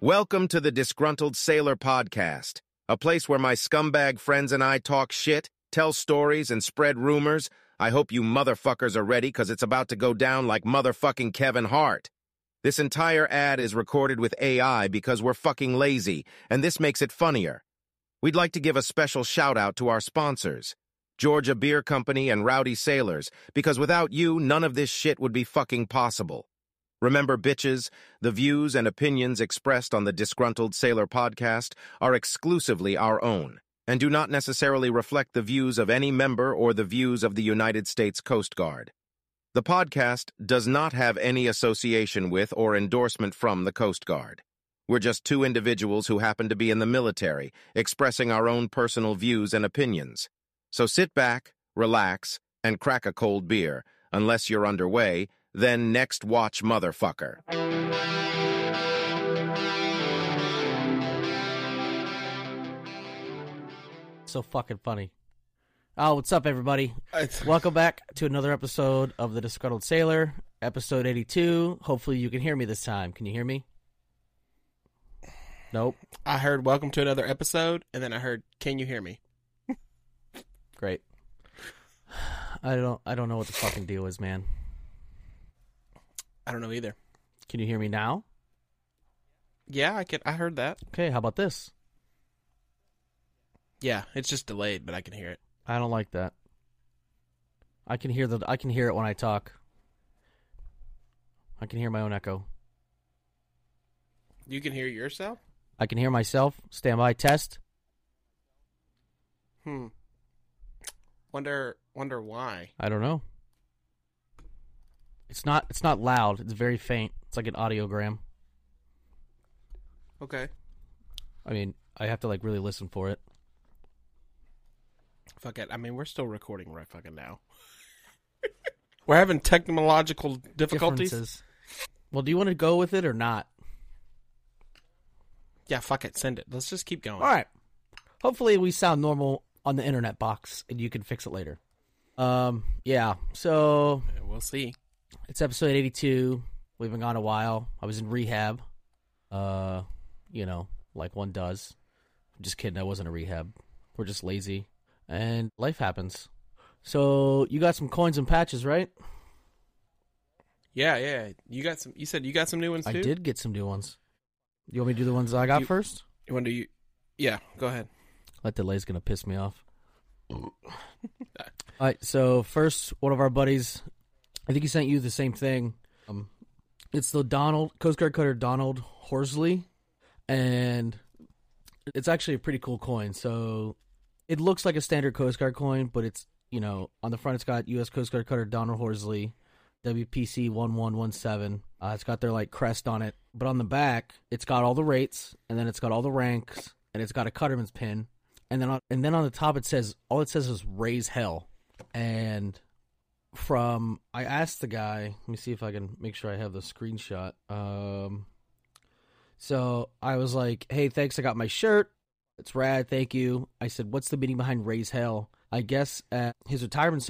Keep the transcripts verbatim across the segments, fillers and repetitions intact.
Welcome to the Disgruntled Sailor Podcast, a place where my scumbag friends and I talk shit, tell stories, and spread rumors. I hope you motherfuckers are ready, because it's about to go down like motherfucking Kevin Hart. This entire ad is recorded with A I because we're fucking lazy, and this makes it funnier. We'd like to give a special shout-out to our sponsors, Georgia Beer Company and Rowdy Sailors, because without you, none of this shit would be fucking possible. Remember, bitches, the views and opinions expressed on the Disgruntled Sailor Podcast are exclusively our own and do not necessarily reflect the views of any member or the views of the United States Coast Guard. The podcast does not have any association with or endorsement from the Coast Guard. We're just two individuals who happen to be in the military, expressing our own personal views and opinions. So sit back, relax, and crack a cold beer, unless you're underway. Then next watch, motherfucker. So fucking funny. Oh, what's up, everybody? Welcome back to another episode of The Disgruntled Sailor, episode eighty-two. Hopefully you can hear me this time. Can you hear me? Nope. I heard welcome to another episode, and then I heard, can you hear me? Great. I don't, I don't know what the fucking deal is, man. I don't know either. Can you hear me now? Yeah, I can. I heard that. Okay, how about this? Yeah, it's just delayed, but I can hear it. I don't like that. I can hear the. I can hear it when I talk. I can hear my own echo. You can hear yourself? I can hear myself. Stand by. Test. Hmm. Wonder. Wonder why. I don't know. It's not it's not loud. It's very faint. It's like an audiogram. Okay. I mean, I have to like really listen for it. Fuck it. I mean, we're still recording right fucking now. We're having technological difficulties. Well, do you want to go with it or not? Yeah, fuck it. Send it. Let's just keep going. All right. Hopefully we sound normal on the internet box and you can fix it later. Um, yeah. So, we'll see. It's episode eighty-two. We've been gone a while. I was in rehab. Uh, you know, like one does. I'm just kidding. I wasn't in rehab. We're just lazy. And life happens. So, you got some coins and patches, right? Yeah, yeah. You got some. You said you got some new ones, too? I did get some new ones. You want me to do the ones I got you, first? You want to do you? Yeah, go ahead. That delay's going to piss me off. All right, so first, one of our buddies... I think he sent you the same thing. Um, it's the Donald Coast Guard Cutter Donald Horsley, and it's actually a pretty cool coin. So it looks like a standard Coast Guard coin, but it's, you know, on the front it's got U S Coast Guard Cutter Donald Horsley, W P C eleven seventeen. Uh, it's got their like crest on it, but on the back it's got all the rates, and then it's got all the ranks, and it's got a cutterman's pin, and then on, and then on the top it says all it says is raise hell, and. From, I asked the guy, let me see if I can make sure I have the screenshot. Um, so I was like, hey, thanks, I got my shirt. It's rad, thank you. I said, what's the meaning behind Raise Hell? I guess at his retirement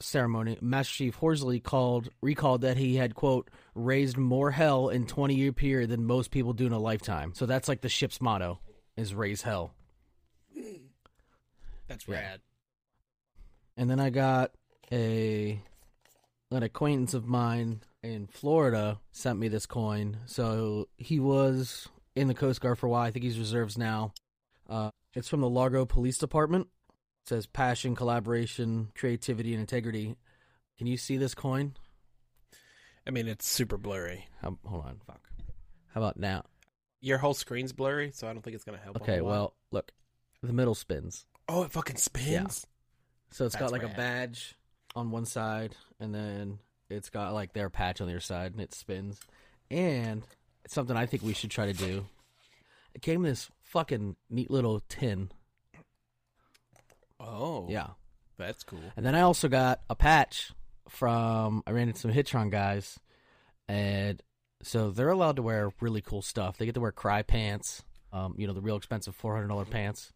ceremony, Master Chief Horsley called, recalled that he had, quote, raised more hell in twenty-year period than most people do in a lifetime. So that's like the ship's motto, is Raise Hell. That's rad. Yeah. And then I got... A an acquaintance of mine in Florida sent me this coin. So he was in the Coast Guard for a while. I think he's reserves now. Uh, it's from the Largo Police Department. It says passion, collaboration, creativity, and integrity. Can you see this coin? I mean, it's super blurry. Um, hold on, fuck. How about now? Your whole screen's blurry, so I don't think it's going to help. Okay, well, look. The middle spins. Oh, it fucking spins? Yeah. So it's That's got like rad. a badge... on one side, and then it's got like their patch on the other side, and it spins. And it's something I think we should try to do. It came in this fucking neat little tin. Oh. Yeah. That's cool. And then I also got a patch from, I ran into some Hitron guys, and so they're allowed to wear really cool stuff. They get to wear cry pants, um, you know, the real expensive four hundred dollars pants,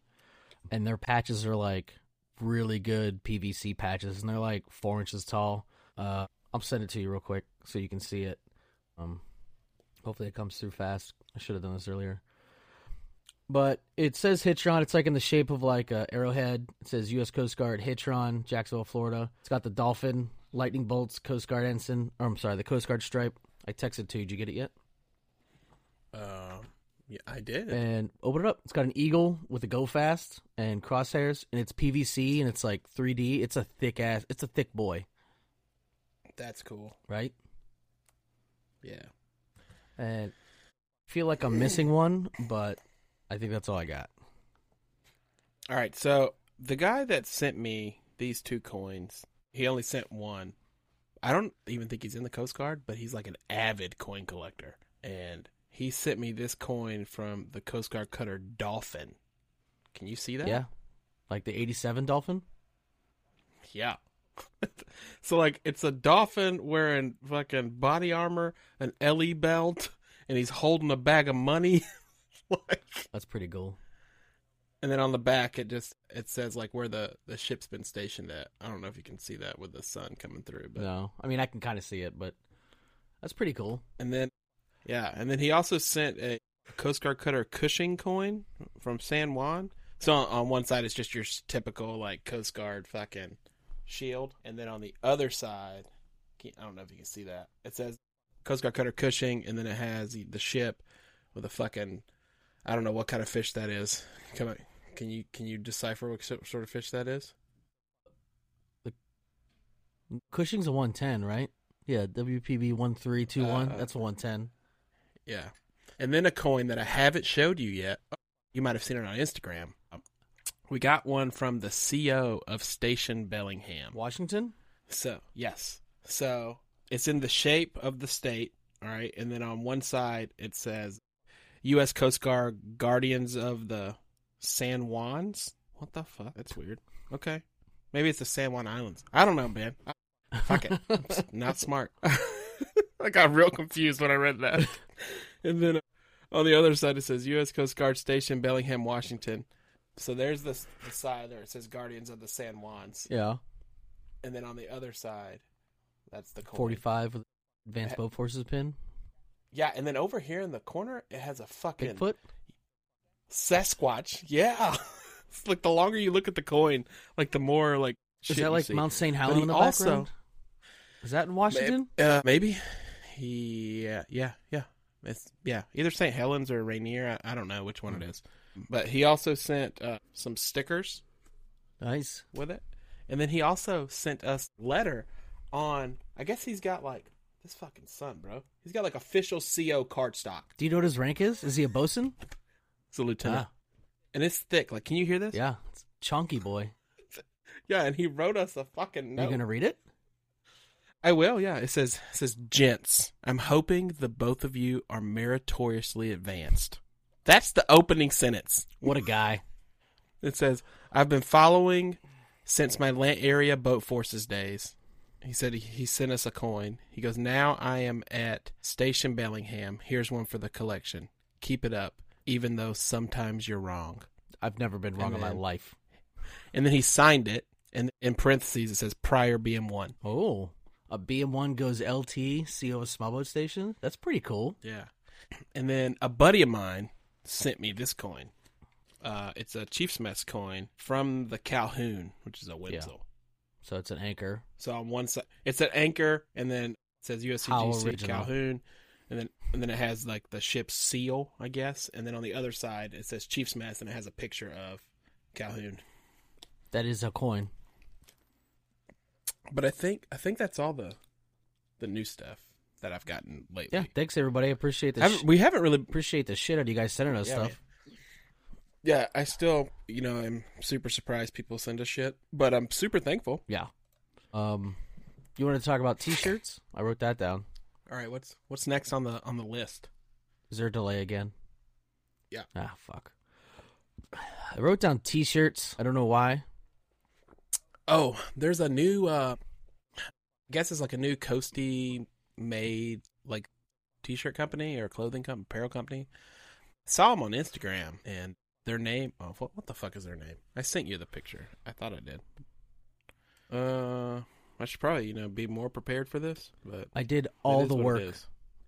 and their patches are like really good P V C patches, and they're like four inches tall. Uh, I'll send it to you real quick so you can see it. Um, hopefully it comes through fast. I should have done this earlier. But it says Hitron. It's like in the shape of like a arrowhead. It says U S Coast Guard Hitron, Jacksonville, Florida. It's got the dolphin, lightning bolts, Coast Guard ensign. Or I'm sorry, the Coast Guard stripe. I texted to you. Did you get it yet? Uh, yeah, I did. And open it up. It's got an eagle with a go fast and crosshairs, and it's P V C and it's like three D. It's a thick ass. It's a thick boy. That's cool, right? Yeah. And I feel like I'm missing one, but I think that's all I got. All right, so the guy that sent me these two coins, he only sent one. I don't even think he's in the Coast Guard, but he's like an avid coin collector. And he sent me this coin from the Coast Guard Cutter Dolphin. Can you see that? Yeah. Like the eighty-seven Dolphin? Yeah. So, like, it's a dolphin wearing fucking body armor, an L E belt, and he's holding a bag of money. Like, that's pretty cool. And then on the back, it just it says like where the, the ship's been stationed at. I don't know if you can see that with the sun coming through. But no, I mean I can kind of see it, but that's pretty cool. And then, yeah, and then he also sent a Coast Guard Cutter Cushing coin from San Juan. So on, on one side, it's just your typical like Coast Guard fucking shield, and then on the other side, I don't know if you can see that. It says Coast Guard Cutter Cushing, and then it has the, the ship with a fucking. I don't know what kind of fish that is. Come on, can you can you decipher what sort of fish that is? The Cushing's a one ten, right? Yeah, W P B one three two one. Uh, that's a one ten. Yeah, and then a coin that I haven't showed you yet. You might have seen it on Instagram. We got one from the C O of Station Bellingham, Washington. So yes, so it's in the shape of the state. All right, and then on one side it says U S Coast Guard Guardians of the San Juans. What the fuck? That's weird. Okay. Maybe it's the San Juan Islands. I don't know, man. I, fuck it. I'm not smart. I got real confused when I read that. And then uh, on the other side, it says U S Coast Guard Station, Bellingham, Washington. So there's this, the side there. It says Guardians of the San Juans. Yeah. And then on the other side, that's the coin. forty-five with Advanced Boat Forces pin. Yeah, and then over here in the corner, it has a fucking... Bigfoot? Sasquatch, yeah. It's like the longer you look at the coin, like the more, like... Is that like Mount Saint Helens in the also... background? Is that in Washington? Maybe, uh, maybe. Yeah, yeah, yeah. It's, yeah, either Saint Helens or Rainier. I, I don't know which one mm-hmm. it is. But he also sent uh, some stickers. Nice. With it. And then he also sent us a letter on... I guess he's got like... This fucking son, bro. He's got like official C O cardstock. Do you know what his rank is? Is he a bosun? He's a lieutenant. Ah. And it's thick. Like, can you hear this? Yeah. It's chunky, boy. Yeah, and he wrote us a fucking note. Are you going to read it? I will, yeah. It says, it says, gents, I'm hoping the both of you are meritoriously advanced. That's the opening sentence. What a guy. It says, I've been following since my area boat forces days. He said he, he sent us a coin. He goes, now I am at Station Bellingham. Here's one for the collection. Keep it up, even though sometimes you're wrong. I've never been wrong then, in my life. And then he signed it, and in parentheses it says prior B M one. Oh, a B M one goes L T, C O of Small Boat Station? That's pretty cool. Yeah. And then a buddy of mine sent me this coin. Uh, it's a Chief's Mess coin from the Calhoun, which is a Wenzel. Yeah. So it's an anchor. So on one side, it's an anchor, and then it says U S C G C Calhoun, and then and then it has like the ship's seal, I guess. And then on the other side, it says Chief's Mess, and it has a picture of Calhoun. That is a coin. But I think I think that's all the the new stuff that I've gotten lately. Yeah, thanks everybody. I appreciate this. Sh- we haven't really appreciate the shit out of you guys sending us yeah, stuff. Man. Yeah, I still, you know, I'm super surprised people send us shit, but I'm super thankful. Yeah. Um, you want to talk about T-shirts? I wrote that down. All right, what's what's next on the on the list? Is there a delay again? Yeah. Ah, fuck. I wrote down T-shirts. I don't know why. Oh, there's a new, uh, I guess it's like a new Coastie made like T-shirt company or clothing company, apparel company. I saw them on Instagram and Their name... Oh, what, what the fuck is their name? I sent you the picture. I thought I did. Uh, I should probably, you know, be more prepared for this, but... I did all the work,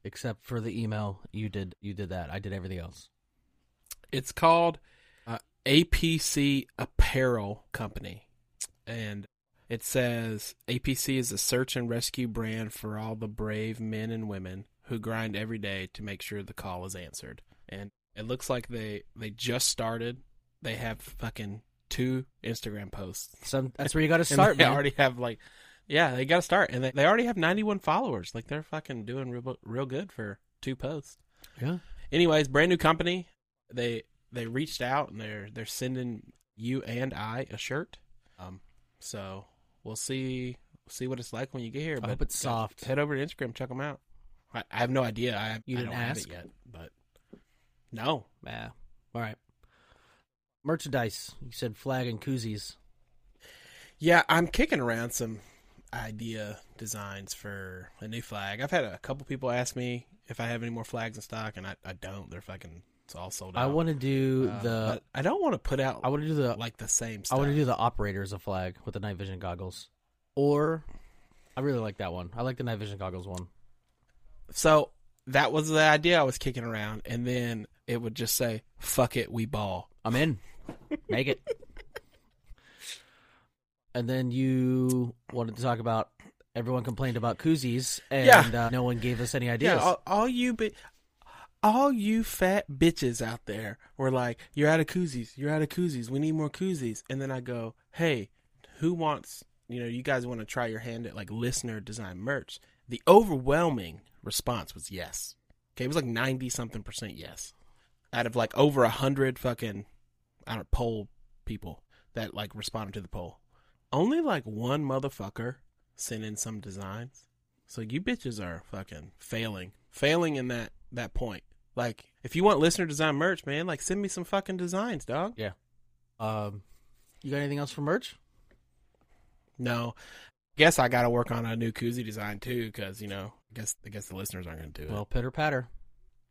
except for the email. You did You did that. I did everything else. It's called uh, A P C Apparel Company, and... It says, A P C is a search and rescue brand for all the brave men and women who grind every day to make sure the call is answered. And it looks like they, they just started. They have fucking two Instagram posts. So that's where you got to start, they man. They already have like, yeah, they got to start. And they, they already have ninety-one followers. Like, they're fucking doing real, real good for two posts. Yeah. Anyways, brand new company. They they reached out and they're, they're sending you and I a shirt. Um, so... We'll see see what it's like when you get here. But I hope it's soft. Head over to Instagram. Check them out. I, I have no idea. I, you I didn't don't ask? have it yet, but no. Yeah. All right. Merchandise. You said flag and koozies. Yeah, I'm kicking around some idea designs for a new flag. I've had a couple people ask me if I have any more flags in stock, and I, I don't. They're fucking... It's all sold out. I want to do uh, the... I don't want to put out I want to do the like the same stuff. I want to do the operator as a flag with the night vision goggles. Or, I really like that one. I like the night vision goggles one. So, that was the idea I was kicking around. And then it would just say, fuck it, we ball. I'm in. Make it. And then you wanted to talk about everyone complained about koozies. And yeah. uh, no one gave us any ideas. Yeah, all, all you... Be- All you fat bitches out there were like, you're out of koozies. You're out of koozies. We need more koozies. And then I go, hey, who wants, you know, you guys want to try your hand at like listener design merch? The overwhelming response was yes. Okay. It was like ninety something percent yes. Out of like over a hundred fucking, I don't know, poll people that like responded to the poll. Only like one motherfucker sent in some designs. So you bitches are fucking failing, failing in that. that point. Like, if you want listener design merch, man, like, send me some fucking designs, dog. Yeah. Um you got anything else for merch? No. Guess I gotta work on a new koozie design too, because, you know, i guess i guess the listeners aren't gonna do it. Well, pitter patter.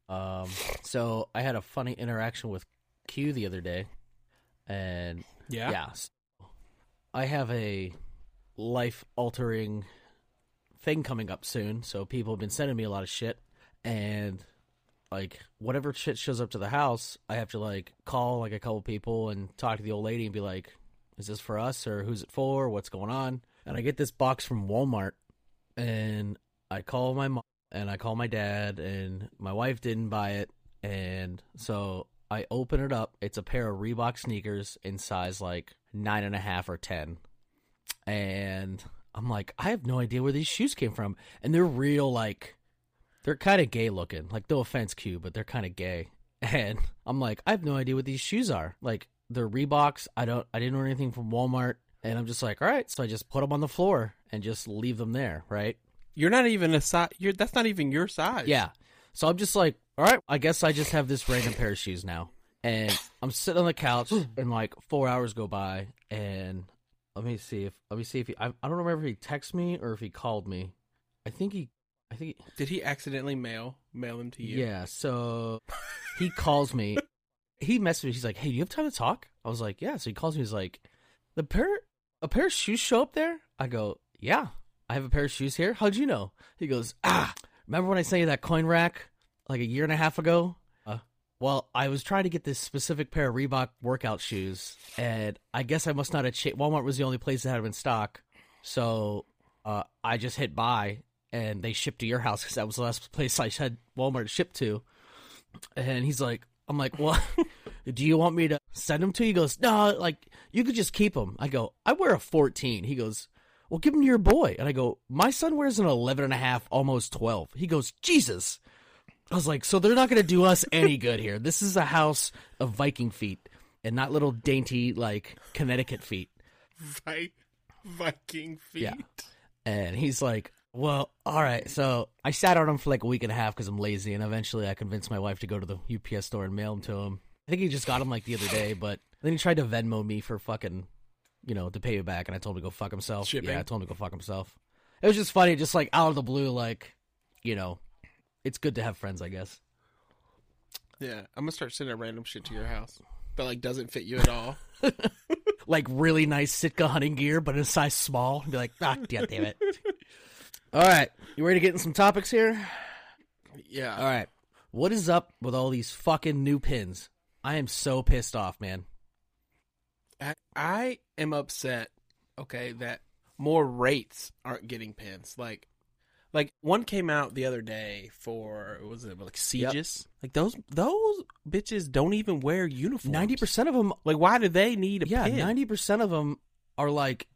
Um so I had a funny interaction with Q the other day, and yeah, yeah so I have a life altering thing coming up soon, so people have been sending me a lot of shit. And, like, whatever shit shows up to the house, I have to, like, call, like, a couple people and talk to the old lady and be like, is this for us or who's it for? What's going on? And I get this box from Walmart, and I call my mom and I call my dad, and my wife didn't buy it. And so I open it up. It's a pair of Reebok sneakers in size, like, nine and a half or ten. And I'm like, I have no idea where these shoes came from. And they're real, like... They're kind of gay looking, like, no offense, Q, but they're kind of gay. And I'm like, I have no idea what these shoes are. Like, they're Reeboks. I don't, I didn't order anything from Walmart. And I'm just like, all right. So I just put them on the floor and just leave them there. Right. You're not even a size. You're that's not even your size. Yeah. So I'm just like, all right, I guess I just have this random pair of shoes now. And I'm sitting on the couch and like four hours go by. And let me see if, let me see if he, I, I don't remember if he texted me or if he called me. I think he. I think he, did he accidentally mail mail them to you? Yeah, so he calls me. He messaged me. He's like, "Hey, do you have time to talk?" I was like, "Yeah." So he calls me. He's like, "The pair a pair of shoes show up there?" I go, "Yeah, I have a pair of shoes here. How'd you know?" He goes, "Ah, remember when I sent you that coin rack like a year and a half ago? Uh, well, I was trying to get this specific pair of Reebok workout shoes, and I guess I must not have changed. Walmart was the only place that had them in stock, so uh, I just hit buy." And they shipped to your house because that was the last place I had Walmart shipped to. And he's like, I'm like, well, do you want me to send them to you? He goes, no, like, you could just keep them. I go, I wear a fourteen. He goes, well, give them to your boy. And I go, my son wears an eleven and a half, almost twelve. He goes, Jesus. I was like, so they're not going to do us any good here. This is a house of Viking feet and not little dainty, like, Connecticut feet. Vi- Viking feet. Yeah. And he's like, well, all right. So I sat on him for like a week and a half because I'm lazy, and eventually I convinced my wife to go to the U P S store and mail him to him. I think he just got him like the other day, but then he tried to Venmo me for fucking, you know, to pay you back, and I told him to go fuck himself. Shipping. Yeah, I told him to go fuck himself. It was just funny, just like out of the blue, like, you know, it's good to have friends, I guess. Yeah, I'm gonna start sending random shit to your house. that like doesn't fit you at all. Like really nice Sitka hunting gear, but in a size small. Be like, ah, yeah, damn it. All right, you ready to get in some topics here? Yeah. All right. What is up with all these fucking new pins? I am so pissed off, man. I, I am upset, okay, that more rates aren't getting pins. Like, like one came out the other day for, what was it, like Segis? Yep. Like, those those bitches don't even wear uniforms. ninety percent of them. Like, why do they need a yeah, pin? Yeah, ninety percent of them are like,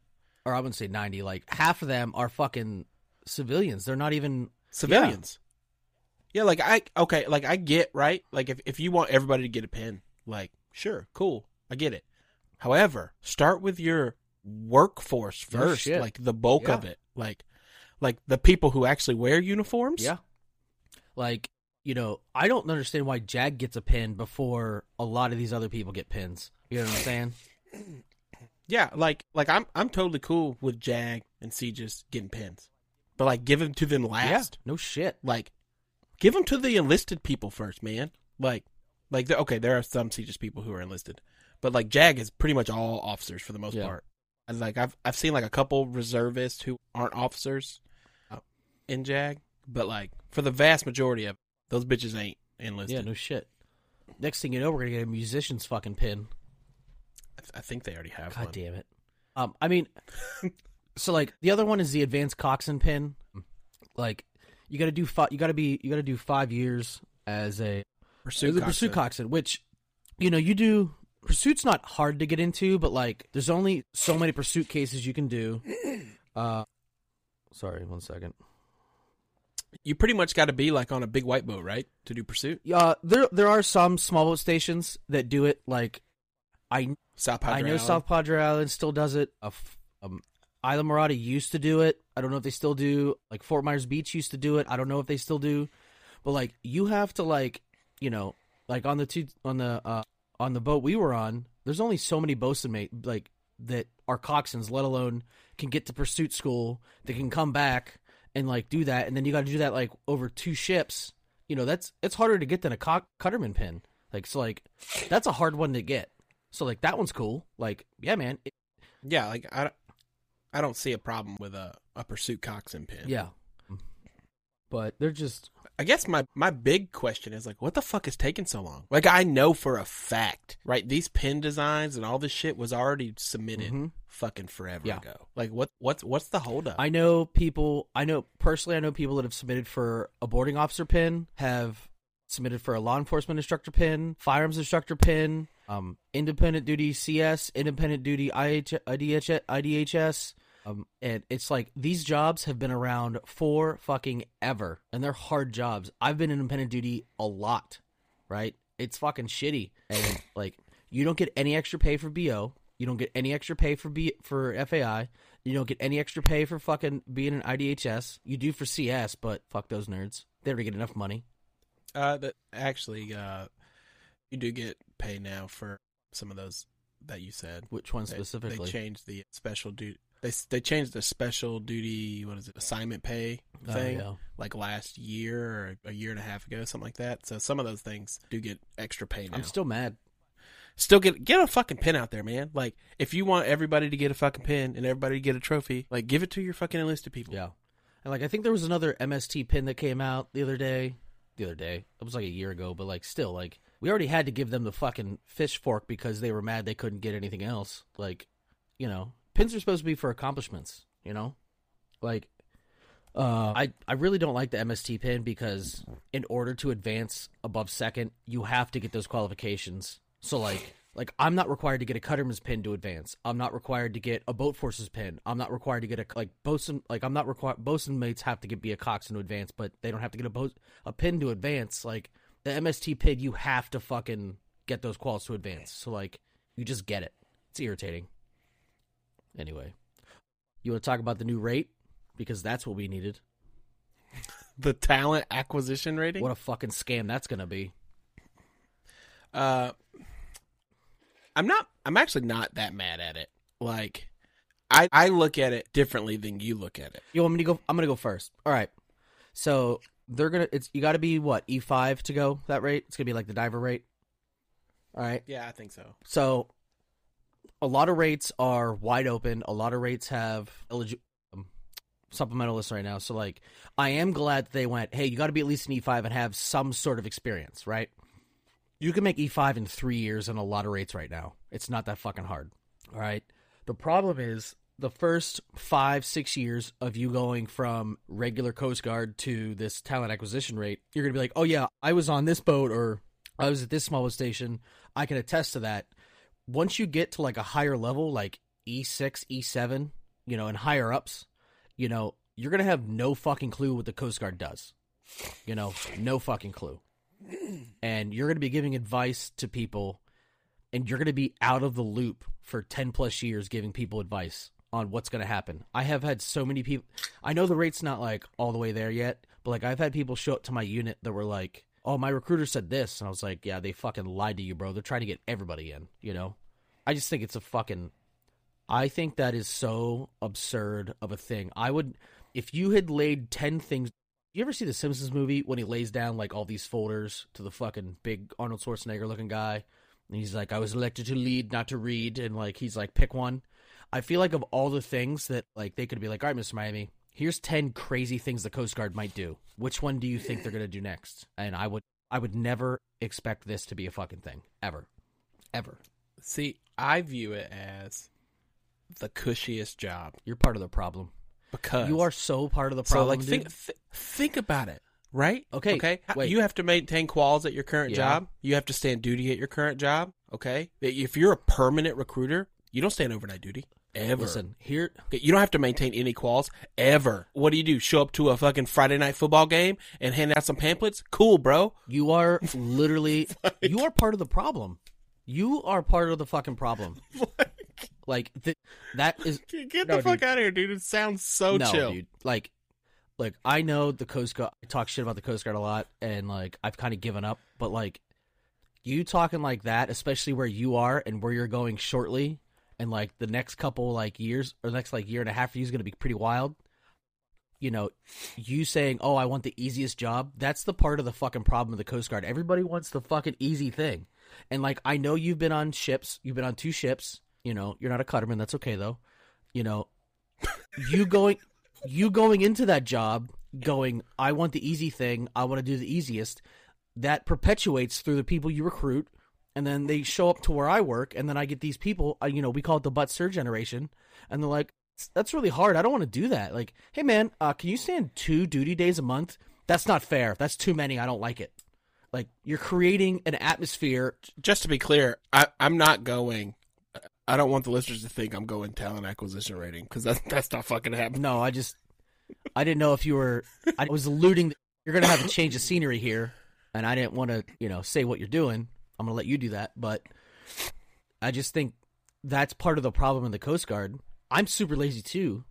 or I wouldn't say ninety, like half of them are fucking civilians. They're not even civilians. Yeah. yeah like I okay like I get, right, like if, if you want everybody to get a pin, like sure, cool, I get it. However, start with your workforce first. Oh, like the bulk yeah. of it, like like the people who actually wear uniforms. Yeah, like, you know, I don't understand why Jag gets a pin before a lot of these other people get pins. You know what I'm saying? Yeah, like like I'm I'm totally cool with Jag and Segis getting pins. But, like, give them to them last. Yeah, no shit. Like, give them to the enlisted people first, man. Like, like okay, there are some Segis people who are enlisted. But, like, Jag is pretty much all officers for the most yeah. part. And, like, I've I've seen, like, a couple reservists who aren't officers in Jag. But, like, for the vast majority of it, those bitches ain't enlisted. Yeah, no shit. Next thing you know, we're going to get a musician's fucking pin. I, th- I think they already have God one. God damn it. Um, I mean... So, like, the other one is the advanced coxswain pin. Like, you got to do five. You got to be. You got to do five years as a pursuit as a coxswain. pursuit coxswain. Which, you know, you do. Pursuit's not hard to get into, but like, there's only so many pursuit cases you can do. Uh, sorry, one second. You pretty much got to be like on a big white boat, right, to do pursuit? Yeah, uh, there there are some small boat stations that do it. Like, I South Padre I know Island. South Padre Island still does it. A f- um, Isla Mirada used to do it. I don't know if they still do. Like, Fort Myers Beach used to do it. I don't know if they still do. But, like, you have to, like, you know, like, on the two, on the uh, on the boat we were on, there's only so many bosun mate, like, that are coxswains, let alone can get to pursuit school. They can come back and, like, do that. And then you got to do that, like, over two ships. You know, that's it's harder to get than a co- cutterman pin. Like, so, like, that's a hard one to get. So, like, that one's cool. Like, yeah, man. It, yeah, like, I don't. I don't see a problem with a, a pursuit coxswain pin. Yeah. But they're just... I guess my, my big question is, like, what the fuck is taking so long? Like, I know for a fact, right, these pin designs and all this shit was already submitted mm-hmm. fucking forever yeah. ago. Like, what what's what's the holdup? I know people... I know... Personally, I know people that have submitted for a boarding officer pin, have submitted for a law enforcement instructor pin, firearms instructor pin, um, independent duty C S, independent duty I D H S... Um, and it's like, these jobs have been around for fucking ever, and they're hard jobs. I've been in independent duty a lot, right? It's fucking shitty. And like, you don't get any extra pay for B O. You don't get any extra pay for B for F A I. You don't get any extra pay for fucking being an I D H S. You do for C S, but fuck those nerds. They never get enough money. Uh, but actually, uh, you do get pay now for some of those that you said. Which one specifically? They, they changed the special duty. They they changed the special duty, what is it, assignment pay thing, oh, yeah. like last year or a year and a half ago, something like that. So some of those things do get extra pay now. I'm still mad. Still get get a fucking pin out there, man. Like, if you want everybody to get a fucking pin and everybody to get a trophy, like, give it to your fucking enlisted people. Yeah. And, like, I think there was another M S T pin that came out the other day. The other day. It was like a year ago, but, like, still, like, we already had to give them the fucking fish fork because they were mad they couldn't get anything else. Like, you know. Pins are supposed to be for accomplishments, you know? Like, uh, I, I really don't like the M S T pin because in order to advance above second, you have to get those qualifications. So, like, like I'm not required to get a cutterman's pin to advance. I'm not required to get a boat forces pin. I'm not required to get a, like, bosun, like, I'm not required, bosun mates have to get be a coxswain to advance, but they don't have to get a bo- a pin to advance. Like, the M S T pin, you have to fucking get those quals to advance. So, like, you just get it. It's irritating. Anyway, you want to talk about the new rate? Because that's what we needed. The talent acquisition rating? What a fucking scam that's going to be. Uh, I'm not, I'm actually not that mad at it. Like, I I look at it differently than you look at it. You want me to go? I'm going to go first. All right. So they're going to, it's, you got to be what, E five to go that rate? It's going to be like the diver rate. All right. Yeah, I think so. So a lot of rates are wide open. A lot of rates have elig- um, supplemental lists right now. So, like, I am glad that they went, hey, you got to be at least an E five and have some sort of experience, right? You can make E five in three years on a lot of rates right now. It's not that fucking hard. All right. The problem is the first five, six years of you going from regular Coast Guard to this talent acquisition rate, you're going to be like, oh, yeah, I was on this boat or I was at this small boat station. I can attest to that. Once you get to like a higher level, like E six, E seven, you know, and higher ups, you know, you're going to have no fucking clue what the Coast Guard does. You know, no fucking clue. And you're going to be giving advice to people and you're going to be out of the loop for ten plus years giving people advice on what's going to happen. I have had so many people. I know the rate's not like all the way there yet, but like I've had people show up to my unit that were like, oh, my recruiter said this. And I was like, yeah, they fucking lied to you, bro. They're trying to get everybody in, you know? I just think it's a fucking, I think that is so absurd of a thing. I would, if you had laid ten things, you ever see the Simpsons movie when he lays down like all these folders to the fucking big Arnold Schwarzenegger looking guy? And he's like, I was elected to lead, not to read. And like, he's like, pick one. I feel like of all the things that like, they could be like, all right, Mister Miami, here's ten crazy things the Coast Guard might do. Which one do you think they're going to do next? And I would, I would never expect this to be a fucking thing ever, ever. See, I view it as the cushiest job. You're part of the problem because you are so part of the problem. So, like, dude. think th- think about it, right? Okay, okay. Wait. You have to maintain quals at your current yeah. job. You have to stand duty at your current job. Okay, if you're a permanent recruiter, you don't stand overnight duty ever. Listen, here you don't have to maintain any quals ever. What do you do? Show up to a fucking Friday night football game and hand out some pamphlets? Cool, bro. You are literally like... you are part of the problem. You are part of the fucking problem. like, like th- that is get no, the fuck dude. out of here, dude. It sounds so no, chill, dude. Like, like I know the Coast Guard. I talk shit about the Coast Guard a lot, and like I've kind of given up. But like, you talking like that, especially where you are and where you're going shortly, and like the next couple like years or the next like year and a half for you is going to be pretty wild. You know, you saying, "Oh, I want the easiest job." That's the part of the fucking problem of the Coast Guard. Everybody wants the fucking easy thing. And, like, I know you've been on ships. You've been on two ships. You know, you're not a cutterman. That's okay, though. You know, you going you going into that job going, I want the easy thing. I want to do the easiest. That perpetuates through the people you recruit. And then they show up to where I work. And then I get these people, you know, we call it the butt sir generation. And they're like, that's really hard. I don't want to do that. Like, hey, man, uh, can you stand two duty days a month? That's not fair. That's too many. I don't like it. Like, you're creating an atmosphere. Just to be clear, I, I'm not going. I don't want the listeners to think I'm going talent acquisition rating because that, that's not fucking happening. No, I just, I didn't know if you were, I was alluding that you're going to have a change of scenery here. And I didn't want to, you know, say what you're doing. I'm going to let you do that. But I just think that's part of the problem in the Coast Guard. I'm super lazy too,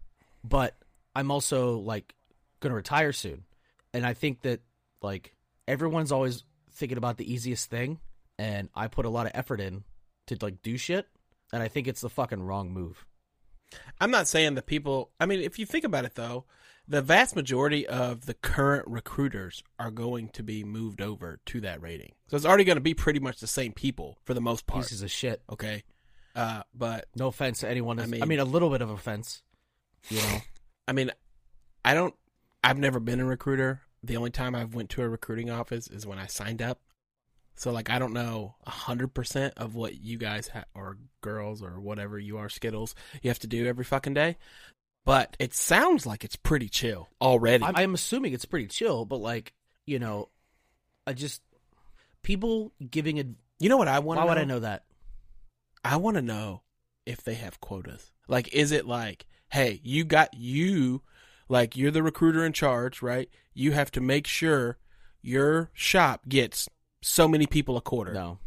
but I'm also like going to retire soon. And I think that like everyone's always thinking about the easiest thing, and I put a lot of effort in to like do shit, and I think it's the fucking wrong move. I'm not saying that people, I mean, if you think about it though, the vast majority of the current recruiters are going to be moved over to that rating. So it's already going to be pretty much the same people for the most part. Pieces of shit. Okay. Uh, but no offense to anyone. I mean, I mean, a little bit of offense, you know, I mean, I don't, I've never been a recruiter. The only time I've went to a recruiting office is when I signed up. So like, I don't know a hundred percent of what you guys ha- or girls or whatever you are, Skittles, you have to do every fucking day, but it sounds like it's pretty chill already. I'm, I'm assuming it's pretty chill, but like, you know, I just, people giving ad- you know what I want to know? Why would I know that? I want to know if they have quotas. Like, is it like, hey, you got you, like you're the recruiter in charge, right? You have to make sure your shop gets so many people a quarter. No.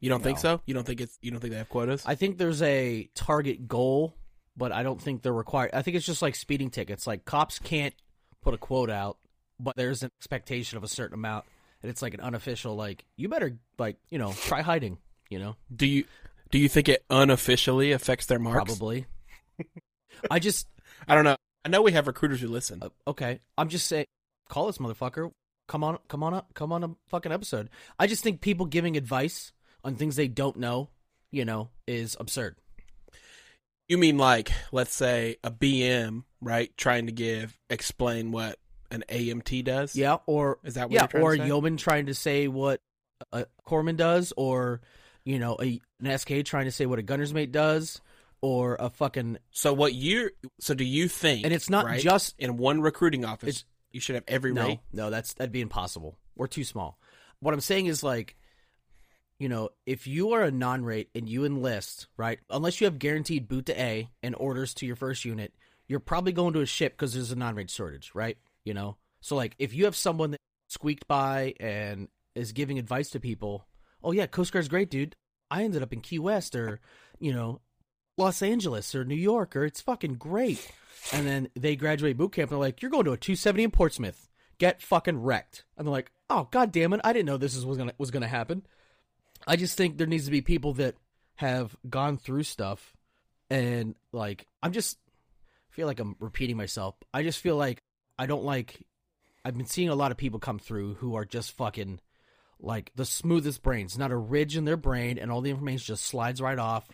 You don't no. think so? You don't think it's, you don't think they have quotas? I think there's a target goal, but I don't think they're required. I think it's just like speeding tickets. Like cops can't put a quota out, but there's an expectation of a certain amount. And it's like an unofficial, like you better like, you know, try hiding. You know, do you do you think it unofficially affects their marks? Probably. I just, I don't know. I know we have recruiters who listen. Uh, okay, I'm just saying, call this motherfucker. Come on, come on up, come on a fucking episode. I just think people giving advice on things they don't know, you know, is absurd. You mean like, let's say a B M, right? Trying to give, explain what an A M T does? Yeah. Or is that what yeah, you're or to a yeoman trying to say what a corpsman does, or, you know, a, an S K trying to say what a gunner's mate does, or a fucking. So what you, so do you think, and it's not right, just in one recruiting office, you should have every no, rate? No, that's, that'd be impossible. We're too small. What I'm saying is like, you know, if you are a non-rate and you enlist, right, unless you have guaranteed boot to A and orders to your first unit, you're probably going to a ship because there's a non-rate shortage, right? You know? So, like, if you have someone that squeaked by and is giving advice to people, oh, yeah, Coast Guard's great, dude. I ended up in Key West or, you know, Los Angeles or New York, or it's fucking great. And then they graduate boot camp and they're like, you're going to a two seventy in Portsmouth. Get fucking wrecked. And they're like, oh, God damn it, I didn't know this was gonna was going to happen. I just think there needs to be people that have gone through stuff, and like, I'm just feel like I'm repeating myself. I just feel like I don't like, I've been seeing a lot of people come through who are just fucking like the smoothest brains, not a ridge in their brain, and all the information just slides right off.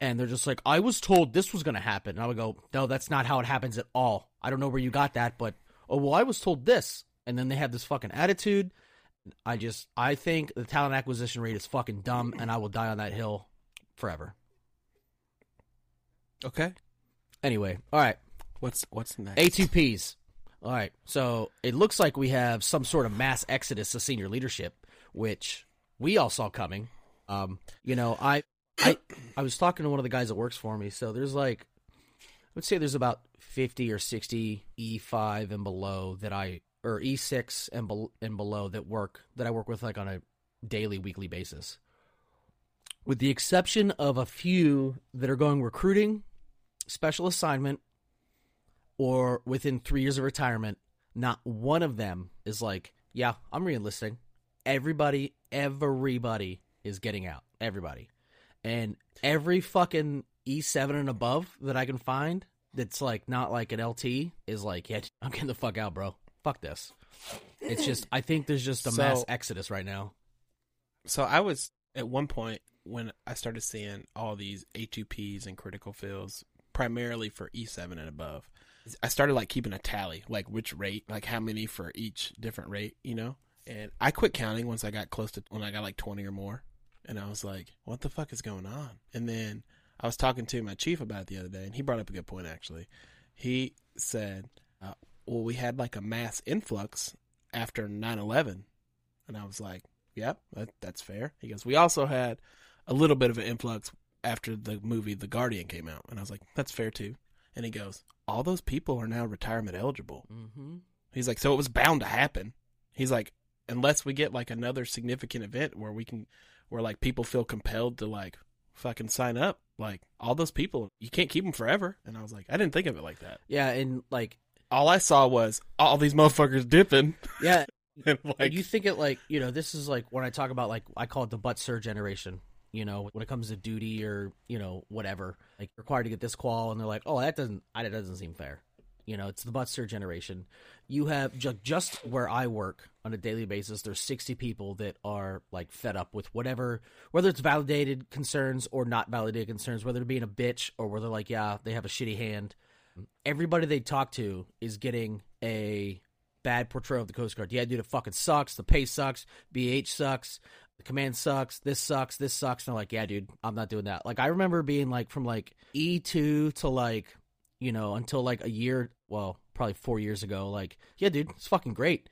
And they're just like, I was told this was going to happen. And I would go, no, that's not how it happens at all. I don't know where you got that, but oh, well, I was told this. And then they have this fucking attitude. I just, I think the talent acquisition rate is fucking dumb, and I will die on that hill forever. Okay. Anyway, all right. What's what's next? A two Ps. All right. So it looks like we have some sort of mass exodus of senior leadership, which we all saw coming. Um, you know, I, I, I was talking to one of the guys that works for me. So there's like, I would say there's about fifty or sixty E five and below that I. Or E six and be- and below that work that I work with like on a daily, weekly basis, with the exception of a few that are going recruiting, special assignment, or within three years of retirement. Not one of them is like, yeah, I'm re-enlisting. Everybody, everybody is getting out. Everybody, and every fucking E seven and above that I can find that's like not like an L T is like, yeah, I'm getting the fuck out, bro. Fuck this. It's just, I think there's just a so, mass exodus right now. So I was, at one point, when I started seeing all these A two Ps and critical fields, primarily for E seven and above, I started like keeping a tally, like which rate, like how many for each different rate, you know? And I quit counting once I got close to, when I got like twenty or more. And I was like, what the fuck is going on? And then I was talking to my chief about it the other day, and he brought up a good point, actually. He said, uh, well, we had like a mass influx after nine eleven. And I was like, yep, yeah, that, that's fair. He goes, we also had a little bit of an influx after the movie The Guardian came out. And I was like, that's fair too. And he goes, all those people are now retirement eligible. Mm-hmm. He's like, so it was bound to happen. He's like, unless we get like another significant event where we can, where like people feel compelled to like fucking sign up. Like all those people, you can't keep them forever. And I was like, I didn't think of it like that. Yeah. And like, all I saw was all these motherfuckers dipping. Yeah. And like, and you think it like, you know, this is like when I talk about like, I call it the butt sir generation, you know, when it comes to duty or, you know, whatever, like required to get this qual. And they're like, oh, that doesn't, that doesn't seem fair. You know, it's the butt sir generation. You have just, just where I work on a daily basis, there's sixty people that are like fed up with whatever, whether it's validated concerns or not validated concerns, whether they're being a bitch or whether like, yeah, they have a shitty hand. Everybody they talk to is getting a bad portrayal of the Coast Guard. Yeah, dude, it fucking sucks. The pay sucks. B H sucks. The command sucks. This sucks. This sucks. And they're like, yeah, dude, I'm not doing that. Like, I remember being like from like E two to like, you know, until like a year, well, probably four years ago. Like, yeah, dude, it's fucking great.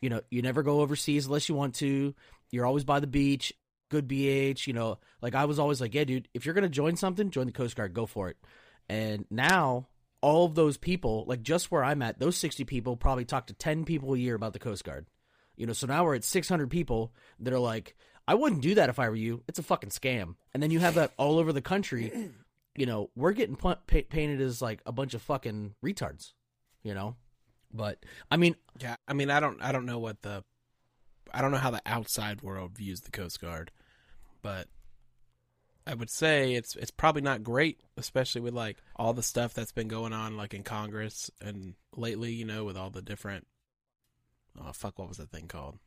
You know, you never go overseas unless you want to. You're always by the beach. Good B H. You know, like I was always like, yeah, dude, if you're going to join something, join the Coast Guard. Go for it. And now, all of those people, like just where I'm at, those sixty people probably talk to ten people a year about the Coast Guard. You know, so now we're at six hundred people that are like, I wouldn't do that if I were you. It's a fucking scam. And then you have that all over the country. You know, we're getting pa- pa- painted as like a bunch of fucking retards, you know? But I mean, yeah, I mean, I don't, I don't know what the, I don't know how the outside world views the Coast Guard, but I would say it's it's probably not great, especially with like all the stuff that's been going on like in Congress and lately, you know, with all the different, oh fuck, what was that thing called?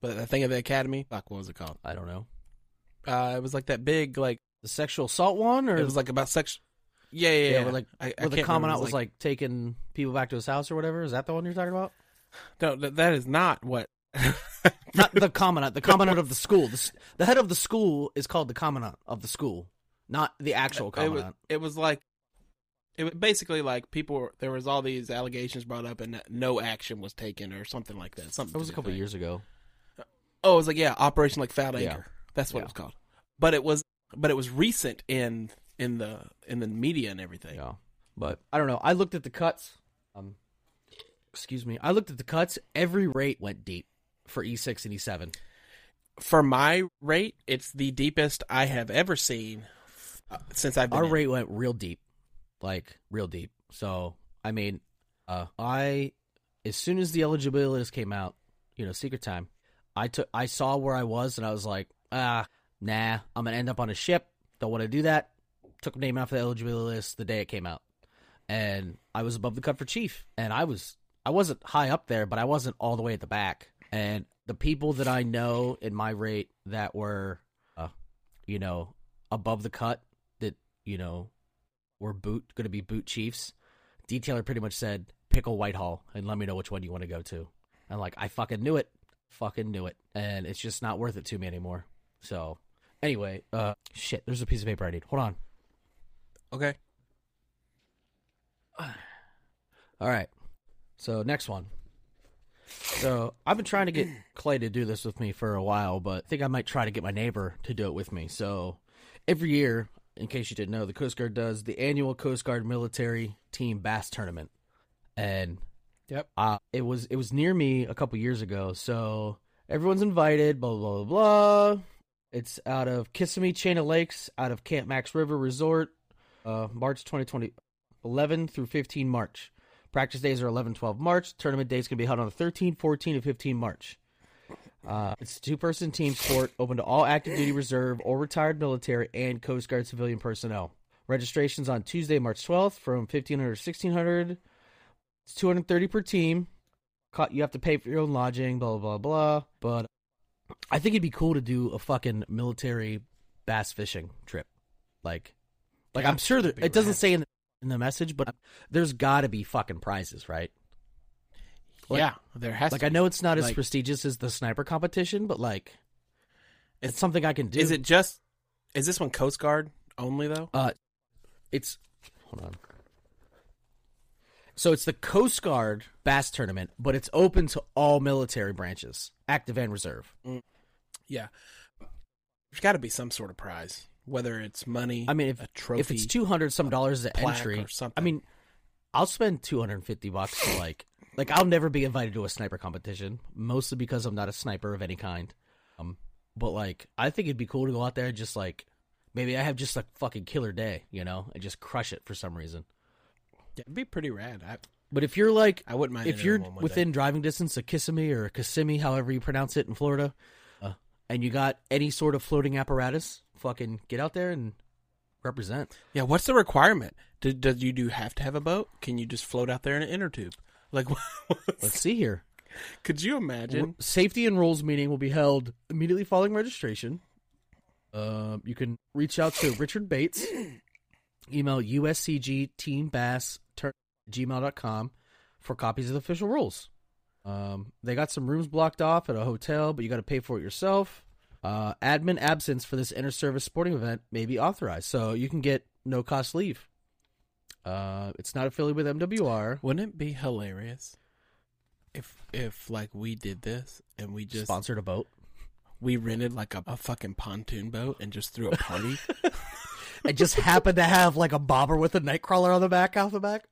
But that thing of the Academy, fuck, what was it called? I don't know. Uh, it was like that big, like the sexual assault one, or it was like about sex. Yeah, yeah, yeah. yeah. Where, like, I, where I the commandant was, was like, like taking people back to his house or whatever. Is that the one you're talking about? No, th- that is not what. Not the commandant. The commandant of the school. The, the head of the school is called the commandant of the school, not the actual commandant. It, it, was, it was like, it was basically like people. Were, there was all these allegations brought up, and no action was taken, or something like that. Something. It was a couple of years ago. Oh, it was like yeah, Operation like Fat Anchor. Yeah. That's what yeah. it was called. But it was, but it was recent in in the in the media and everything. Yeah. But I don't know. I looked at the cuts. Um, excuse me. I looked at the cuts. Every rate went deep. For E six and E seven. For my rate, it's the deepest I have ever seen since I've been Our in. Rate went real deep. Like, real deep. So, I mean, uh, I, as soon as the eligibility list came out, you know, secret time, I took, I saw where I was, and I was like, ah, nah, I'm going to end up on a ship. Don't want to do that. Took my name off the eligibility list the day it came out. And I was above the cut for chief. And I was, I wasn't high up there, but I wasn't all the way at the back. And the people that I know in my rate that were, uh, you know, above the cut that, you know, were boot going to be boot chiefs, detailer pretty much said, pick a Whitehall and let me know which one you want to go to. And like, I fucking knew it. Fucking knew it. And it's just not worth it to me anymore. So anyway, uh, shit, there's a piece of paper I need. Hold on. Okay. All right. So next one. So I've been trying to get Clay to do this with me for a while, but I think I might try to get my neighbor to do it with me. So every year, in case you didn't know, the Coast Guard does the annual Coast Guard Military Team Bass Tournament. And yep, uh, it was it was near me a couple years ago. So everyone's invited, blah, blah, blah, blah. It's out of Kissimmee Chain of Lakes, out of Camp Max River Resort, uh, March twenty twenty, eleven through fifteen March. Practice days are eleven twelve March. Tournament days can be held on the thirteenth, fourteenth, and fifteenth March. Uh, it's a two-person team sport open to all active duty reserve or retired military and Coast Guard civilian personnel. Registration's on Tuesday, March twelfth from fifteen hundred to sixteen hundred. It's two hundred thirty per team. You have to pay for your own lodging, blah, blah, blah. But I think it'd be cool to do a fucking military bass fishing trip. Like, like yeah, I'm sure that it doesn't say in the in the message, but there's got to be fucking prizes, right? Like, yeah, there has like, to be. Like, I know it's not as like, prestigious as the sniper competition, but, like, it's, it's something I can do. Is it just... Is this one Coast Guard only, though? Uh, it's... Hold on. So it's the Coast Guard Bass Tournament, but it's open to all military branches, active and reserve. Mm. Yeah. There's got to be some sort of prize. Whether it's money, I mean, if, a trophy, if it's two hundred some dollars at entry, or something. I mean, I'll spend two hundred and fifty bucks to like, like I'll never be invited to a sniper competition, mostly because I'm not a sniper of any kind. Um, but like, I think it'd be cool to go out there and just like, maybe I have just a fucking killer day, you know, and just crush it for some reason. It'd be pretty rad. I, but if you're like, I wouldn't mind if you're within day. driving distance of Kissimmee or Kissimmee, however you pronounce it in Florida. And you got any sort of floating apparatus, fucking get out there and represent. Yeah, what's the requirement? Do, do you do have to have a boat? Can you just float out there in an inner tube? Like, let's see here. Could you imagine? Safety and Rules meeting will be held immediately following registration. Uh, you can reach out to Richard Bates. Email U S C G team bass at gmail dot com for copies of the official rules. Um, they got some rooms blocked off at a hotel, but you got to pay for it yourself. Uh, admin absence for this inter-service sporting event may be authorized, so you can get no-cost leave. Uh, it's not affiliated with M W R. Wouldn't it be hilarious if, if like, we did this and we just... Sponsored a boat? We rented, like, a, a fucking pontoon boat and just threw a party? And just happened to have, like, a bobber with a nightcrawler on the back, off the back?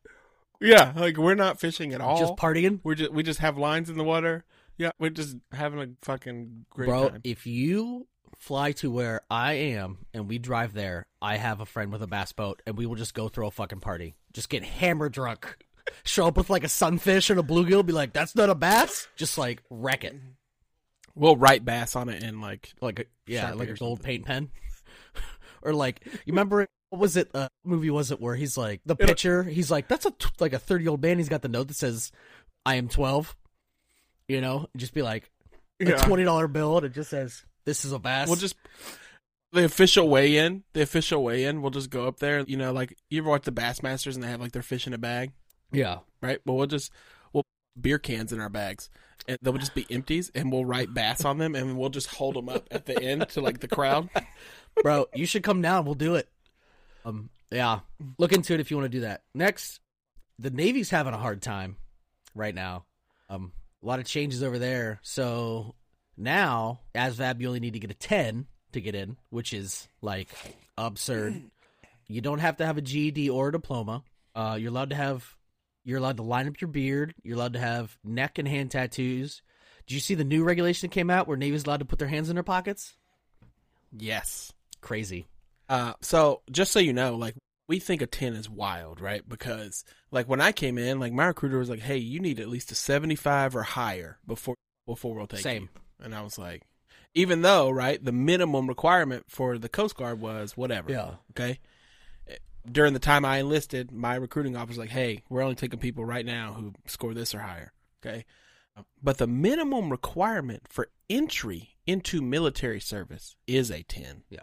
Yeah, like we're not fishing at all. Just partying. We're just we just have lines in the water. Yeah, we're just having a fucking great Bro, time. Bro, if you fly to where I am and we drive there, I have a friend with a bass boat, and we will just go throw a fucking party. Just get hammer drunk. Show up with like a sunfish and a bluegill. Be like, that's not a bass. Just like wreck it. We'll write bass on it in like like a, yeah, like a gold paint pen. Or like you remember. What was it? Uh, movie was it where he's like the pitcher? He's like that's a t- like a thirty year old man. He's got the note that says, "I am twelve." You know, just be like a yeah. twenty dollar bill, and it just says, "This is a bass." We'll just The official weigh-in, the official weigh-in, we'll just go up there. You know, like, you ever watch the Bassmasters and they have, like, their fish in a bag? Yeah. Right? But we'll just, we'll put beer cans in our bags. And they'll just be empties, and we'll write bass on them, and we'll just hold them up at the end to, like, the crowd. Bro, you should come down. We'll do it. Um, yeah. Look into it if you want to do that. Next, the Navy's having a hard time right now. Um, a lot of changes over there. So now, A S V A B, you only need to get a ten to get in, which is like absurd. You don't have to have a G E D or a diploma. Uh, you're allowed to have, you're allowed to line up your beard. You're allowed to have neck and hand tattoos. Did you see the new regulation that came out where Navy's allowed to put their hands in their pockets? Yes. Crazy. Uh, so just so you know, like, we think a ten is wild, right? Because like when I came in, like my recruiter was like, "Hey, you need at least a seventy-five or higher before, before we'll take Same. you." And I was like, even though, right, the minimum requirement for the Coast Guard was whatever. Yeah. Okay. During the time I enlisted, my recruiting officer was like, "Hey, we're only taking people right now who score this or higher." Okay. But the minimum requirement for entry into military service is a ten. Yeah.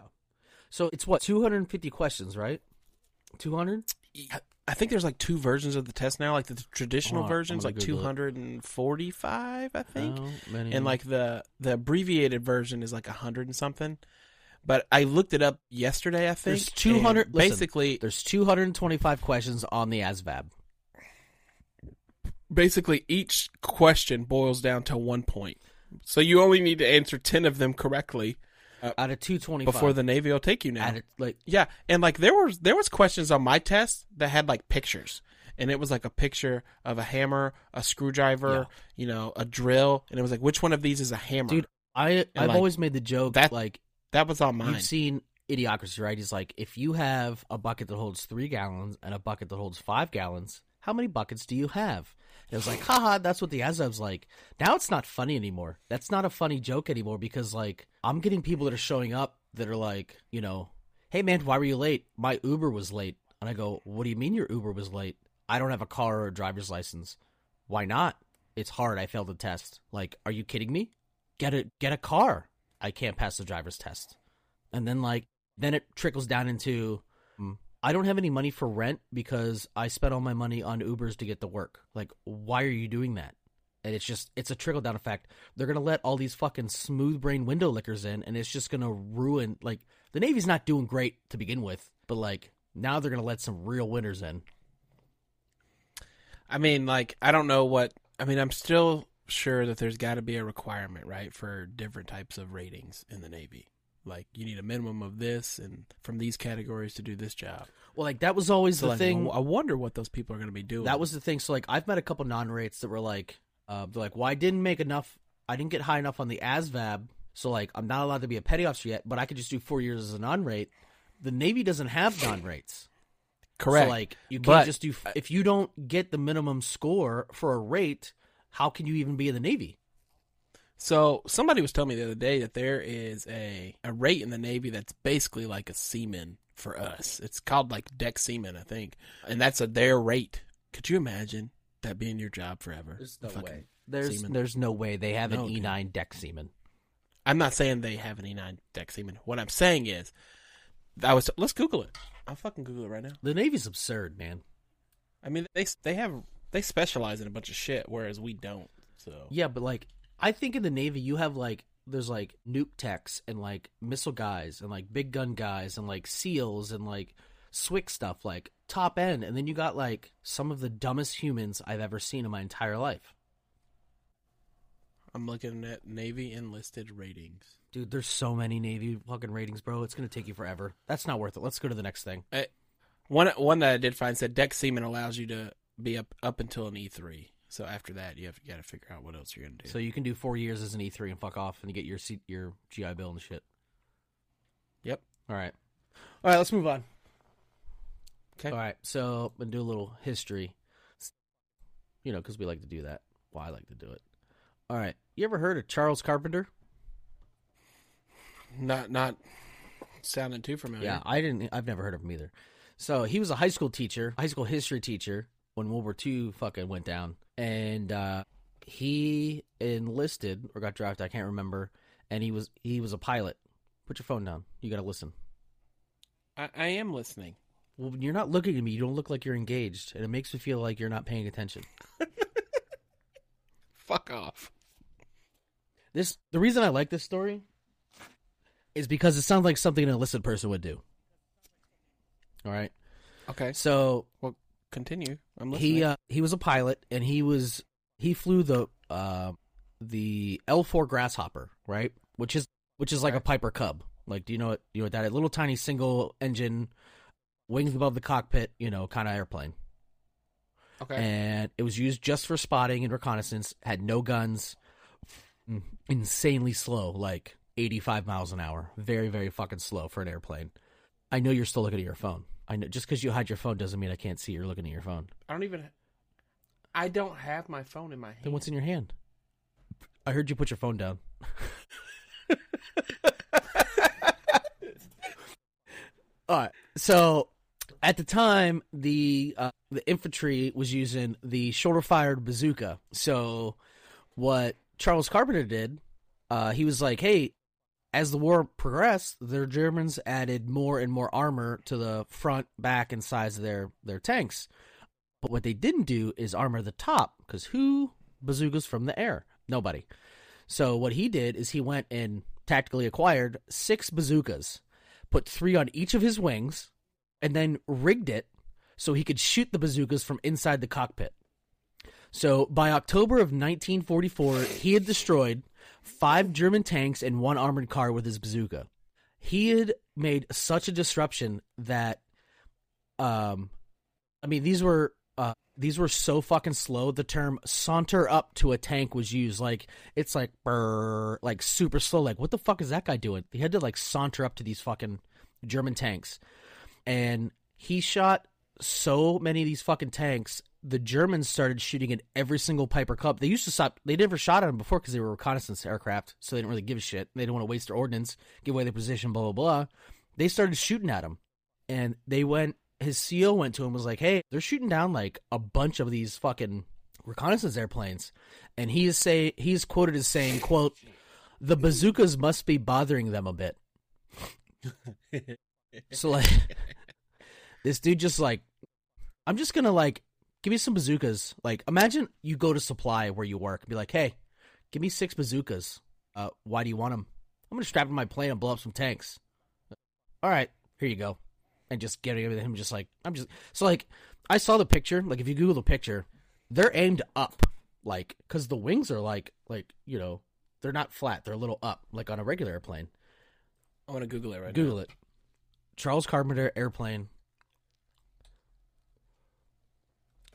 So it's what, two hundred fifty questions, right? two hundred? I think there's like two versions of the test now. Like the traditional oh, version's like two hundred forty-five, I think. And like the, the abbreviated version is like one hundred and something. But I looked it up yesterday, I think. There's two hundred. Listen, basically, there's two hundred twenty-five questions on the A S V A B. Basically, each question boils down to one point. So you only need to answer ten of them correctly. Uh, out of two twenty-five before the Navy will take you now. Of, like, yeah, and like there was there was questions on my test that had like pictures, and it was like a picture of a hammer, a screwdriver, yeah. you know, a drill, and it was like, which one of these is a hammer? Dude, I and I've like, always made the joke that like that was on mine. You've seen Idiocracy, right? He's like, if you have a bucket that holds three gallons and a bucket that holds five gallons, how many buckets do you have? And it was like, haha, that's what the A S V A B's like. Now it's not funny anymore. That's not a funny joke anymore because, like, I'm getting people that are showing up that are like, you know, "Hey, man, why were you late? My Uber was late." And I go, "What do you mean your Uber was late? I don't have a car or a driver's license." "Why not?" "It's hard. I failed the test." Like, are you kidding me? Get a, get a car. "I can't pass the driver's test." And then, like, then it trickles down into... Mm, I don't have any money for rent because I spent all my money on Ubers to get to work. Like, why are you doing that? And it's just, it's a trickle-down effect. They're going to let all these fucking smooth-brain window lickers in, and it's just going to ruin, like, the Navy's not doing great to begin with, but, like, now they're going to let some real winners in. I mean, like, I don't know what, I mean, I'm still sure that there's got to be a requirement, right, for different types of ratings in the Navy. Like, you need a minimum of this and from these categories to do this job. Well, like, that was always so the like, thing. I wonder what those people are going to be doing. That was the thing. So, like, I've met a couple non-rates that were like, uh, they're like, "Well, I didn't make enough. I didn't get high enough on the A S V A B. So, like, I'm not allowed to be a petty officer yet, but I could just do four years as a non-rate." The Navy doesn't have non-rates. Correct. So, like, you can't but, just do – if you don't get the minimum score for a rate, how can you even be in the Navy? So somebody was telling me the other day that there is a, a rate in the Navy that's basically like a seaman for us. It's called like deck seaman, I think. And that's a their rate. Could you imagine that being your job forever? There's no way. There's seaman. There's no way they have no, an E nine dude. Deck seaman. I'm not saying they have an E nine deck seaman. What I'm saying is, I was let's Google it. I'll fucking Google it right now. The Navy's absurd, man. I mean, they they have they specialize in a bunch of shit, whereas we don't. So yeah, but like. I think in the Navy you have like there's like nuke techs and like missile guys and like big gun guys and like SEALs and like S W C C stuff like top end, and then you got like some of the dumbest humans I've ever seen in my entire life. I'm looking at Navy enlisted ratings. Dude, there's so many Navy fucking ratings, bro. It's gonna take you forever. That's not worth it. Let's go to the next thing. I, one one that I did find said deck seaman allows you to be up up until an E three. So after that, you have you got to figure out what else you're gonna do. So you can do four years as an E three and fuck off, and you get your C- your G I Bill and shit. Yep. All right. All right. Let's move on. Okay. All right. So I'm gonna do a little history. You know, because we like to do that. Well, I like to do it. All right. You ever heard of Charles Carpenter? Not not sounding too familiar. Yeah, I didn't. I've never heard of him either. So he was a high school teacher, high school history teacher when World War Two fucking went down. And uh, he enlisted or got drafted, I can't remember, and he was he was a pilot Put your phone down. You got to listen. I, I am listening. Well, you're not looking at me. You don't look like you're engaged, and it makes me feel like you're not paying attention. Fuck off. This the reason I like this story is because it sounds like something an illicit person would do. All right. Okay. So, well, continue. I'm listening. He uh, he was a pilot, and he was he flew the uh, the L four Grasshopper, right? Which is which is like a Piper Cub. Like, do you know what you know what that is? A little tiny single engine. Wings above the cockpit, you know, kind of airplane. Okay. And it was used just for spotting and reconnaissance, had no guns, insanely slow, like eighty-five miles an hour. Very, very fucking slow for an airplane. I know you're still looking at your phone. I know just because you hide your phone doesn't mean I can't see you're looking at your phone. I don't even, I don't have my phone in my hand. Then what's in your hand? I heard you put your phone down. All right, so... At the time, the uh, the infantry was using the shoulder-fired bazooka. So what Charles Carpenter did, uh, he was like, hey, as the war progressed, the Germans added more and more armor to the front, back, and sides of their, their tanks. But what they didn't do is armor the top, because who bazookas from the air? Nobody. So what he did is he went and tactically acquired six bazookas, put three on each of his wings, and then rigged it so he could shoot the bazookas from inside the cockpit. So by October of nineteen forty-four, he had destroyed five German tanks and one armored car with his bazooka. He had made such a disruption that, um, I mean, these were uh, these were so fucking slow. The term "saunter up to a tank" was used. Like it's like brr, like super slow. Like what the fuck is that guy doing? He had to like saunter up to these fucking German tanks. And he shot so many of these fucking tanks, the Germans started shooting at every single Piper Cub. They used to stop. They never shot at them before because they were reconnaissance aircraft, so they didn't really give a shit. They didn't want to waste their ordnance, give away their position, blah, blah, blah. They started shooting at him. And they went, his C O went to him and was like, hey, they're shooting down like a bunch of these fucking reconnaissance airplanes. And he is, say, he is quoted as saying, quote, the bazookas must be bothering them a bit. So, like, this dude just, like, I'm just going to, like, give me some bazookas. Like, imagine you go to Supply where you work and be like, hey, give me six bazookas. Uh, why do you want them? I'm going to strap them to my plane and blow up some tanks. All right, here you go. And just getting over him just, like, I'm just. So, like, I saw the picture. Like, if you Google the picture, they're aimed up. Like, because the wings are, like, like, you know, they're not flat. They're a little up, like on a regular airplane. I want to Google it right Google now. Google it. Charles Carpenter airplane.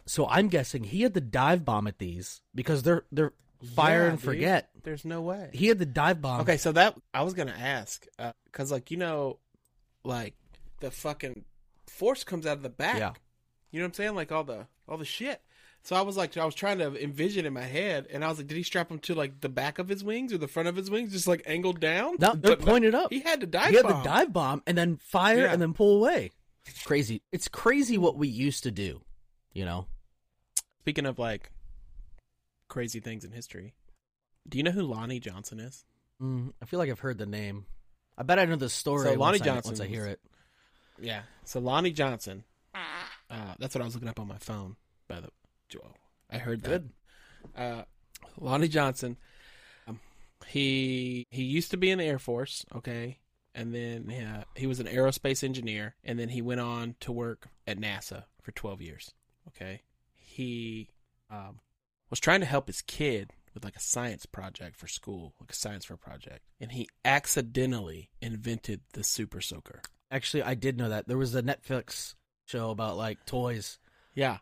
So I'm guessing he had to dive bomb at these because they're they're fire yeah, and dude. Forget. There's no way he had to dive bomb. Okay, so that I was gonna ask because uh, like you know, like the fucking force comes out of the back. Yeah. You know what I'm saying? Like all the all the shit. So I was like, I was trying to envision in my head, and I was like, did he strap him to like the back of his wings or the front of his wings, just like angled down? No, they're but, pointed up. He had to dive bomb. He had bomb. to dive bomb and then fire yeah. and then pull away. It's crazy. It's crazy what we used to do, you know? Speaking of like crazy things in history, do you know who Lonnie Johnson is? Mm, I feel like I've heard the name. I bet I know the story so Lonnie once, Johnson I, once I hear it. Yeah. So Lonnie Johnson, uh, that's what I was looking up on my phone, by the way. I heard that. Good. Uh, Lonnie Johnson, um, he he used to be in the Air Force, okay? And then uh, he was an aerospace engineer, and then he went on to work at NASA for twelve years, okay? He um, was trying to help his kid with like a science project for school, like a science fair project, and he accidentally invented the Super Soaker. Actually, I did know that. There was a Netflix show about like toys. Yeah.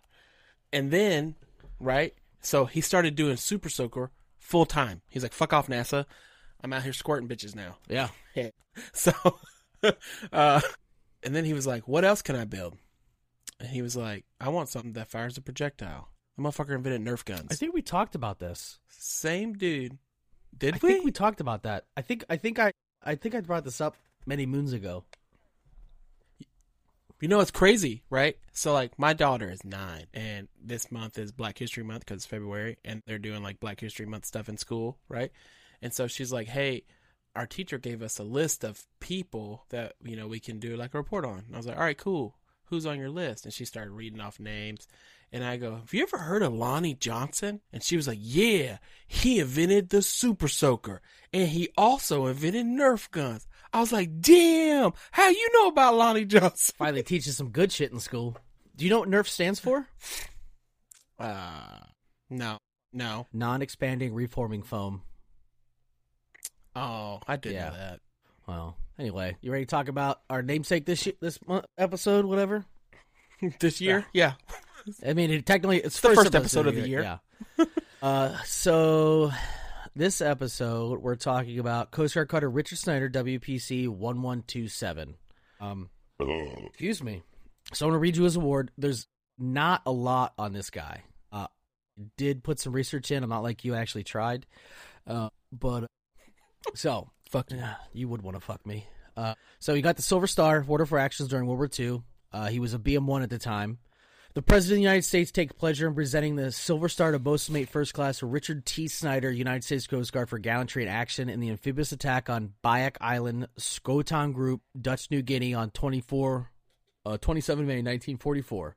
And then, right, so he started doing Super Soaker full time. He's like, fuck off, NASA. I'm out here squirting bitches now. Yeah. yeah. So, uh, and then he was like, what else can I build? And he was like, I want something that fires a projectile. The motherfucker invented Nerf guns. I think we talked about this. Same dude. Did I we? I think we talked about that. I think I think I, I think I brought this up many moons ago. You know, it's crazy, right? So, like, my daughter is nine, and this month is Black History Month because it's February, and they're doing, like, Black History Month stuff in school, right? And so she's like, hey, our teacher gave us a list of people that, you know, we can do like a report on. And I was like, all right, cool. Who's on your list? And she started reading off names. And I go, have you ever heard of Lonnie Johnson? And she was like, yeah, he invented the Super Soaker. And he also invented Nerf guns. I was like, damn, how you know about Lonnie Johnson? Finally teaches some good shit in school. Do you know what Nerf stands for? Uh, no. No. Non-expanding reforming foam. Oh, I did yeah. know that. Well, anyway, you ready to talk about our namesake this year, this month, episode, whatever? This year? Yeah. yeah. I mean, it, technically, it's the first, first episode, episode of the year. year. Yeah. uh, so... This episode, we're talking about Coast Guard Cutter Richard Snyder, W P C eleven twenty-seven. Um, excuse me. So I'm going to read you his award. There's not a lot on this guy. Uh, did put some research in. I'm not like you actually tried. Uh, but so, fuck you. You would want to fuck me. Uh, so he got the Silver Star, Order for Actions during World War Two. Uh, he was a B M one at the time. The President of the United States takes pleasure in presenting the Silver Star to Bosun Mate First Class Richard T. Snyder, United States Coast Guard, for gallantry and action in the amphibious attack on Bayak Island, Skotan Group, Dutch New Guinea on twenty-four, uh, twenty-seven May nineteen forty-four.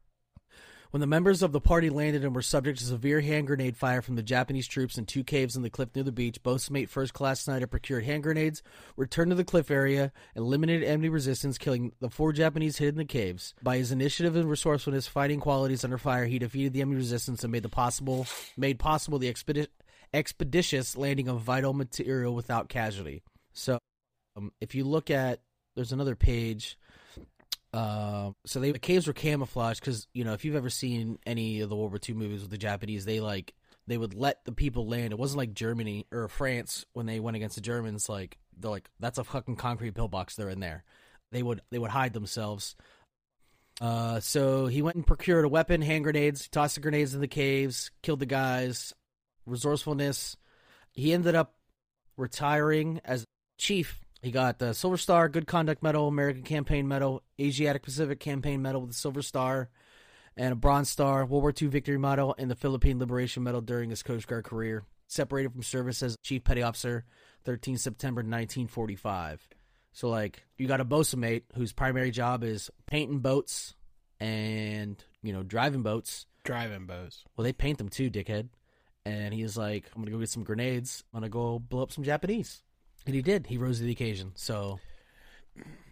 When the members of the party landed and were subject to severe hand grenade fire from the Japanese troops in two caves in the cliff near the beach, Bosun Mate First Class Snyder procured hand grenades, returned to the cliff area, and eliminated enemy resistance, killing the four Japanese hidden in the caves. By his initiative and resourcefulness, fighting qualities under fire, he defeated the enemy resistance and made the possible made possible the expedi- expeditious landing of vital material without casualty. So, um, if you look at, there's another page. Uh, so they, the caves were camouflaged because, you know, if you've ever seen any of the World War Two movies with the Japanese, they like they would let the people land. It wasn't like Germany or France when they went against the Germans. Like they're like, that's a fucking concrete pillbox. They're in there. They would they would hide themselves. Uh, so he went and procured a weapon, hand grenades, tossed the grenades in the caves, killed the guys. Resourcefulness. He ended up retiring as chief. He got the Silver Star, Good Conduct Medal, American Campaign Medal, Asiatic Pacific Campaign Medal with the Silver Star, and a Bronze Star, World War Two Victory Medal, and the Philippine Liberation Medal during his Coast Guard career. Separated from service as Chief Petty Officer, thirteenth of September nineteen forty-five. So, like, you got a bosun mate whose primary job is painting boats and, you know, driving boats. Driving boats. Well, they paint them too, dickhead. And he was like, I'm going to go get some grenades. I'm going to go blow up some Japanese. And he did. He rose to the occasion. So,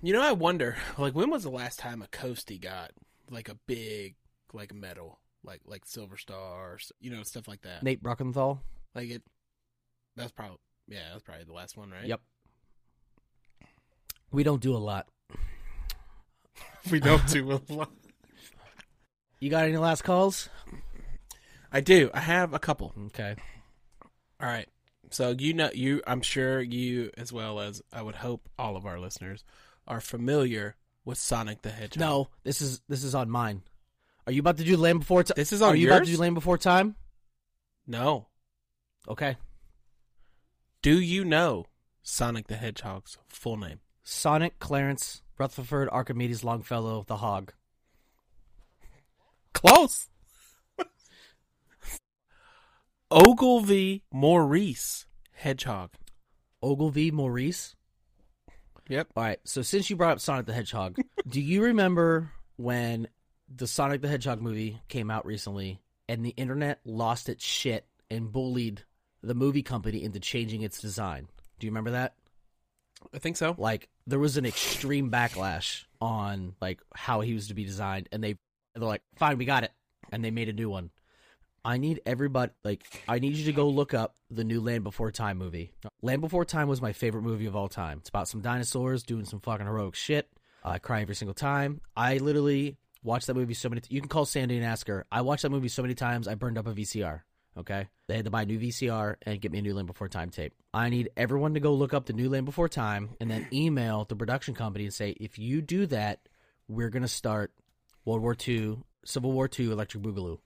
you know, I wonder, like, when was the last time a coastie got like a big, like, medal, like like Silver Star, you know, stuff like that? Nate Brockenthal, like it. That's probably yeah. That's probably the last one, right? Yep. We don't do a lot. We don't do a lot. You got any last calls? I do. I have a couple. Okay. All right. So, you know, you, I'm sure you, as well as I would hope all of our listeners, are familiar with Sonic the Hedgehog. No, this is this is on mine. Are you about to do Land Before Time? This is on yours? Are you about to do Land Before Time? No. Okay. Do you know Sonic the Hedgehog's full name? Sonic Clarence Rutherford Archimedes Longfellow the Hog. Close. Ogilvy Maurice Hedgehog. Ogilvy Maurice? Yep. All right. So since you brought up Sonic the Hedgehog, do you remember when the Sonic the Hedgehog movie came out recently and the internet lost its shit and bullied the movie company into changing its design? Do you remember that? I think so. Like, there was an extreme backlash on, like, how he was to be designed, and they, they're like, fine, we got it. And they made a new one. I need everybody, like, I need you to go look up the new Land Before Time movie. Land Before Time was my favorite movie of all time. It's about some dinosaurs doing some fucking heroic shit. I cry every single time. I literally watched that movie so many times. You can call Sandy and ask her. I watched that movie so many times, I burned up a V C R, okay? They had to buy a new V C R and get me a new Land Before Time tape. I need everyone to go look up the new Land Before Time and then email the production company and say, if you do that, we're going to start World War Two, Civil War Two, Electric Boogaloo.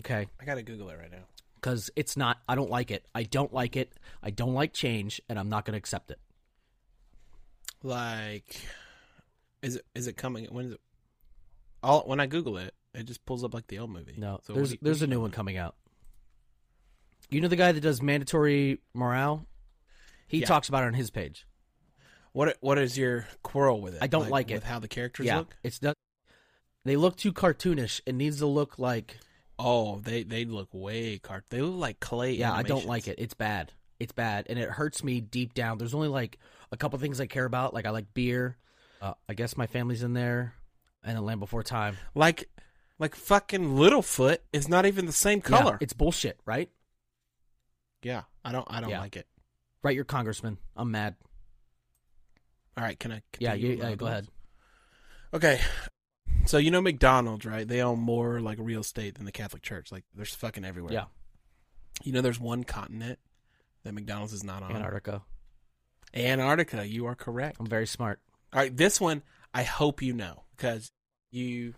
Okay. I gotta Google it right now. Because it's not, I don't like it. I don't like it. I don't like change, and I'm not gonna accept it. Like, is it is it coming? When is it? All when I Google it, it just pulls up like the old movie. No, so there's you, there's a new one coming out. You know the guy that does mandatory morale? He yeah. talks about it on his page. What what is your quarrel with it? I don't like, like it. With how the characters yeah, look? It's not, they look too cartoonish. It needs to look like... Oh, they, they look way cart. They look like clay Yeah, animations. I don't like it. It's bad. It's bad, and it hurts me deep down. There's only, like, a couple things I care about. Like, I like beer. Uh, I guess my family's in there. And then Land Before Time. Like, like fucking Littlefoot is not even the same color. Yeah, it's bullshit, right? Yeah, I don't I don't yeah. like it. Write your congressman. I'm mad. All right, can I continue? Yeah, you, yeah, go ahead. Okay, so you know McDonald's, right? They own more, like, real estate than the Catholic Church. Like, they're fucking everywhere. Yeah. You know there's one continent that McDonald's is not on? Antarctica. Antarctica, you are correct. I'm very smart. All right, this one, I hope you know, because you,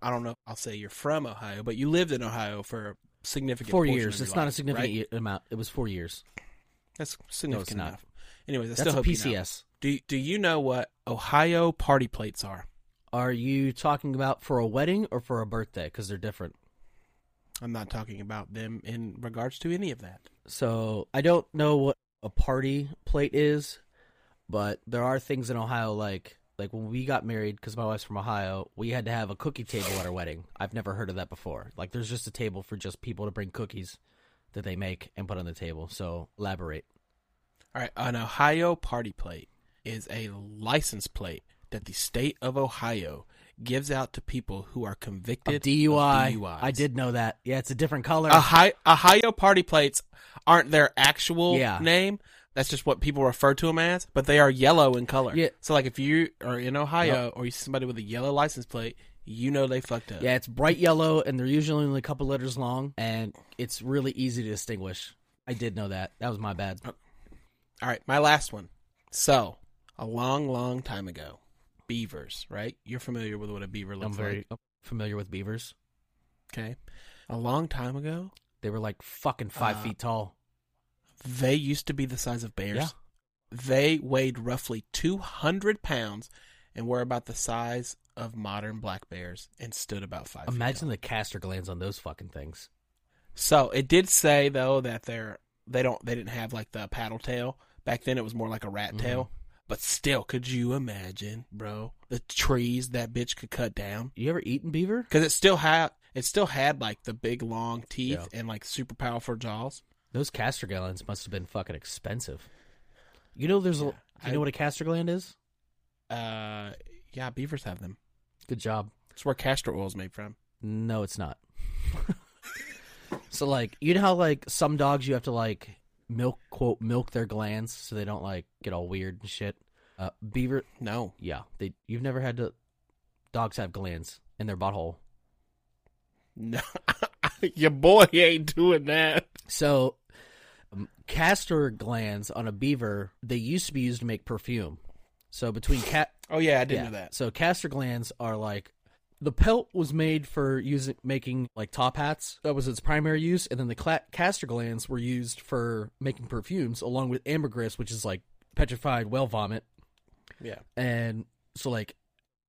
I don't know, I'll say you're from Ohio, but you lived in Ohio for a significant Four years. It's not a significant right? amount. It was four years. That's significant no, enough. Anyways, I That's still hope P C S. You know. Do, do you know what Ohio party plates are? Are you talking about for a wedding or for a birthday? Because they're different. I'm not talking about them in regards to any of that. So I don't know what a party plate is, but there are things in Ohio like like when we got married, because my wife's from Ohio, we had to have a cookie table at our wedding. I've never heard of that before. Like, there's just a table for just people to bring cookies that they make and put on the table. So elaborate. All right. An Ohio party plate is a license plate that the state of Ohio gives out to people who are convicted of D U I. Of D U Is. I did know that. Yeah, it's a different color. Ohio, Ohio party plates aren't their actual yeah. name. That's just what people refer to them as, but they are yellow in color. Yeah. So, like, if you are in Ohio yep. or you see somebody with a yellow license plate, you know they fucked up. Yeah, it's bright yellow, and they're usually only a couple letters long, and it's really easy to distinguish. I did know that. That was my bad. All right, my last one. So... A long, long time ago, beavers, right? You're familiar with what a beaver looks like. I'm very like. familiar with beavers. Okay. A long time ago? They were like fucking five uh, feet tall. They used to be the size of bears. Yeah. They weighed roughly two hundred pounds and were about the size of modern black bears and stood about five Imagine feet Imagine the castor glands on those fucking things. So it did say, though, that they're, they don't, they didn't have like the paddle tail. Back then it was more like a rat mm-hmm. tail. But still, could you imagine, bro, the trees that bitch could cut down? You ever eaten beaver? Because it still had, it still had like the big long teeth yeah. and like super powerful jaws. Those castor glands must have been fucking expensive. You know, there's yeah, a. You I, know what a castor gland is? Uh, yeah, beavers have them. Good job. It's where castor oil is made from. No, it's not. So, like, you know how like some dogs you have to like. milk quote milk their glands so they don't like get all weird and shit. Uh, beaver no yeah they you've never had to dogs have glands in their butthole. No, your boy ain't doing that. So um, castor glands on a beaver, they used to be used to make perfume. So between cat oh yeah I didn't yeah. know that. So castor glands are like the pelt was made for using making like top hats. That was its primary use, and then the cla- castor glands were used for making perfumes, along with ambergris, which is like petrified whale vomit. Yeah, and so like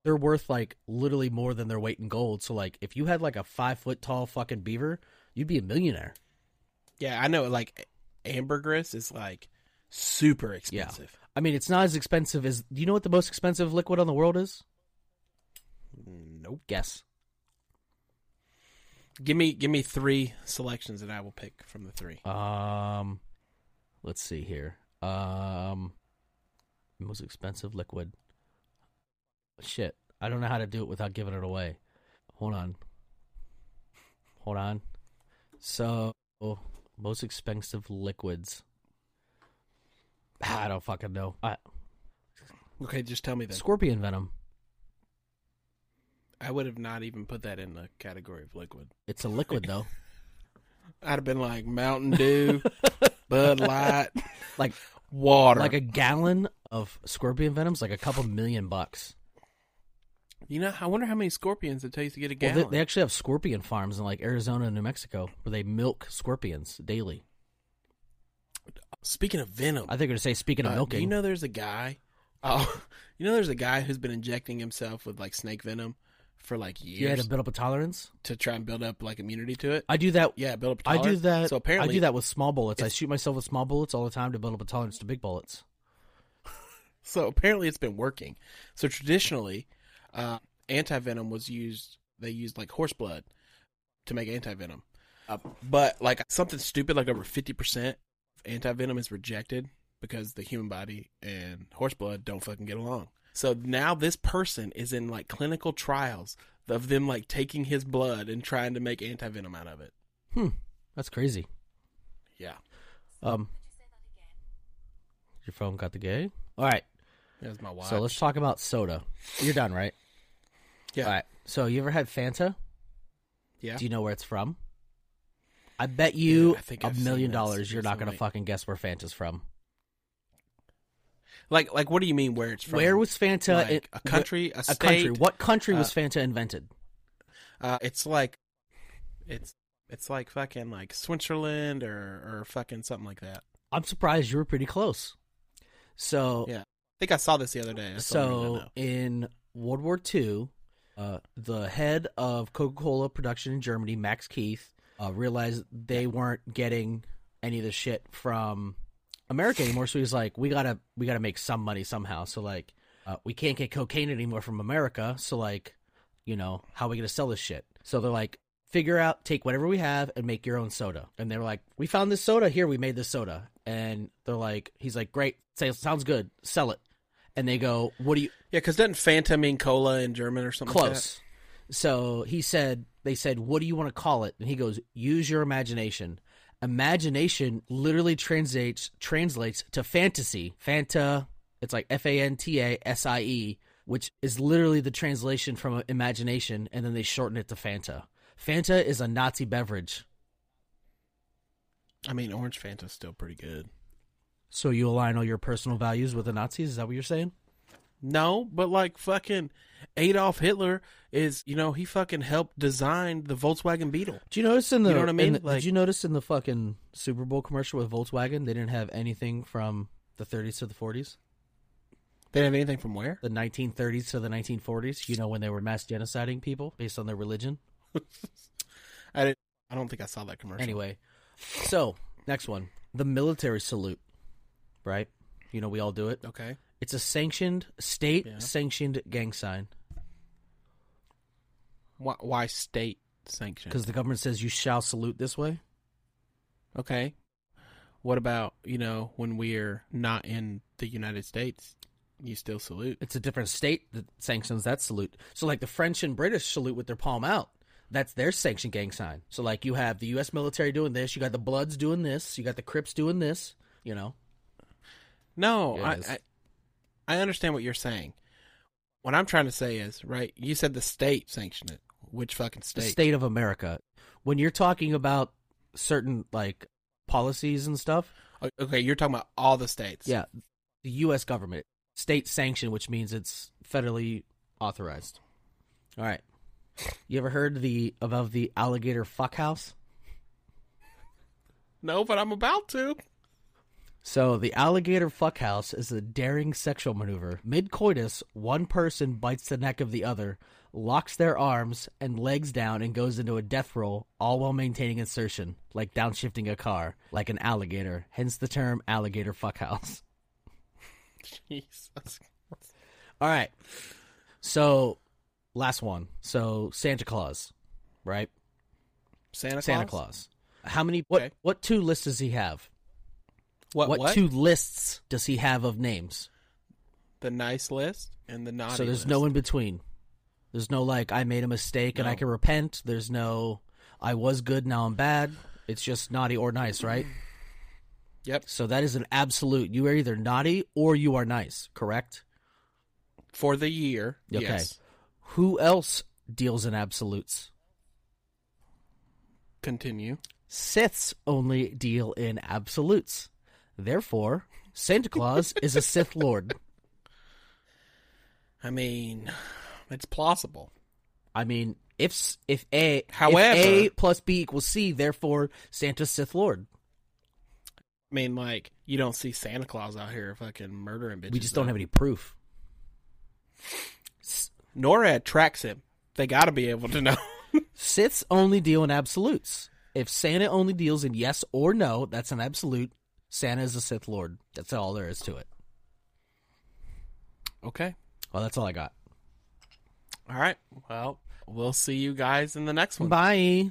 they're worth like literally more than their weight in gold. So like if you had like a five foot tall fucking beaver, you'd be a millionaire. Yeah, I know. Like ambergris is like super expensive. Yeah. I mean, it's not as expensive as do you know what the most expensive liquid on the world is? Nope. Guess. Give me give me three selections and I will pick from the three. Um, let's see here. Um, most expensive liquid. Shit, I don't know how to do it without giving it away. Hold on. Hold on. So, oh, most expensive liquids. I don't fucking know. I... Okay, just tell me that. Scorpion venom. I would have not even put that in the category of liquid. It's a liquid, though. I'd have been like Mountain Dew, Bud Light, like water. Like a gallon of scorpion venom's like a couple million bucks. You know, I wonder how many scorpions it takes to get a gallon. Well, they, they actually have scorpion farms in like Arizona and New Mexico where they milk scorpions daily. Speaking of venom. I think I'm going to say speaking of uh, milking. Do you know there's a guy? Oh, you know there's a guy who's been injecting himself with like snake venom for like years. You had to build up a tolerance? To try and build up like immunity to it? I do that. Yeah, build up a tolerance. I do that. So apparently, I do that with small bullets. I shoot myself with small bullets all the time to build up a tolerance to big bullets. So apparently it's been working. So traditionally, uh, anti-venom was used, they used like horse blood to make anti-venom. Uh, but like something stupid, like over fifty percent of anti-venom is rejected because the human body and horse blood don't fucking get along. So now this person is in like clinical trials of them like taking his blood and trying to make anti-venom out of it. Hmm. That's crazy. Yeah. Um, your phone got the gay? All right. That's my watch. So let's talk about soda. You're done, right? Yeah. All right. So you ever had Fanta? Yeah. Do you know where it's from? I bet you Dude, I a million dollars you're not going to fucking guess where Fanta's from. Like, like, what do you mean where it's from? Where was Fanta? Like in, a country, a, a state? A country. What country uh, was Fanta invented? Uh, it's like, it's it's like fucking like Switzerland or, or fucking something like that. I'm surprised you were pretty close. So yeah, I think I saw this the other day. That's so in World War Two, uh, the head of Coca-Cola production in Germany, Max Keith, uh, realized they weren't getting any of the shit from America anymore, so he's like, we gotta we gotta make some money somehow. So like, uh, we can't get cocaine anymore from America. So like, you know, how are we gonna sell this shit? So they're like, figure out, take whatever we have and make your own soda. And they were like, we found this soda here. We made this soda. And they're like, he's like, great, sounds good, sell it. And they go, what do you? Yeah, because doesn't Fanta mean cola in German or something? Close. Like that? So he said, they said, what do you want to call it? And he goes, use your imagination. Imagination literally translates translates to fantasy. Fanta, it's like F A N T A S I E, which is literally the translation from imagination, and then they shorten it to Fanta. Fanta is a Nazi beverage. I mean, orange Fanta is still pretty good. So you align all your personal values with the Nazis? Is that what you're saying? No, but like fucking Adolf Hitler is, you know, he fucking helped design the Volkswagen Beetle. Do you notice in the, you know what I mean? The, like, did you notice in the fucking Super Bowl commercial with Volkswagen, they didn't have anything from the thirties to the forties? They didn't have anything from where? The nineteen thirties to the nineteen forties, you know, when they were mass genociding people based on their religion. I didn't, I don't think I saw that commercial. Anyway, so next one, the military salute, right? You know, we all do it. Okay. It's a sanctioned, state-sanctioned yeah. gang sign. Why, why state-sanctioned? Because the government says you shall salute this way. Okay. What about, you know, when we're not in the United States, you still salute? It's a different state that sanctions that salute. So, like, the French and British salute with their palm out. That's their sanctioned gang sign. So, like, you have the U S military doing this. You got the Bloods doing this. You got the Crips doing this, you know. No, I... I I understand what you're saying. What I'm trying to say is, right, you said the state sanctioned it. Which fucking state? The state of America. When you're talking about certain, like, policies and stuff. Okay, you're talking about all the states. Yeah, the U S government. State sanctioned, which means it's federally authorized. All right. You ever heard the about the alligator fuckhouse? No, but I'm about to. So, the alligator fuckhouse is a daring sexual maneuver. Mid-coitus, one person bites the neck of the other, locks their arms and legs down, and goes into a death roll, all while maintaining insertion, like downshifting a car, like an alligator. Hence the term alligator fuckhouse. Jesus. All right. So, last one. So, Santa Claus, right? Santa Claus? Santa Claus. How many... What, okay. what two lists does he have? What, what, what two lists does he have of names? The nice list and the naughty list. So there's list. No in between. There's no, like, I made a mistake no. and I can repent. There's no, I was good, now I'm bad. It's just naughty or nice, right? Yep. So that is an absolute. You are either naughty or you are nice, correct? For the year, okay. Yes. Who else deals in absolutes? Continue. Siths only deal in absolutes. Therefore, Santa Claus is a Sith Lord. I mean, it's plausible. I mean, if if A, however, if A plus B equals C, therefore Santa's Sith Lord. I mean, like, you don't see Santa Claus out here fucking murdering bitches. We just don't though. have any proof. NORAD tracks him. They got to be able to know. Siths only deal in absolutes. If Santa only deals in yes or no, that's an absolute. Santa is a Sith Lord. That's all there is to it. Okay. Well, that's all I got. All right. Well, we'll see you guys in the next one. Bye.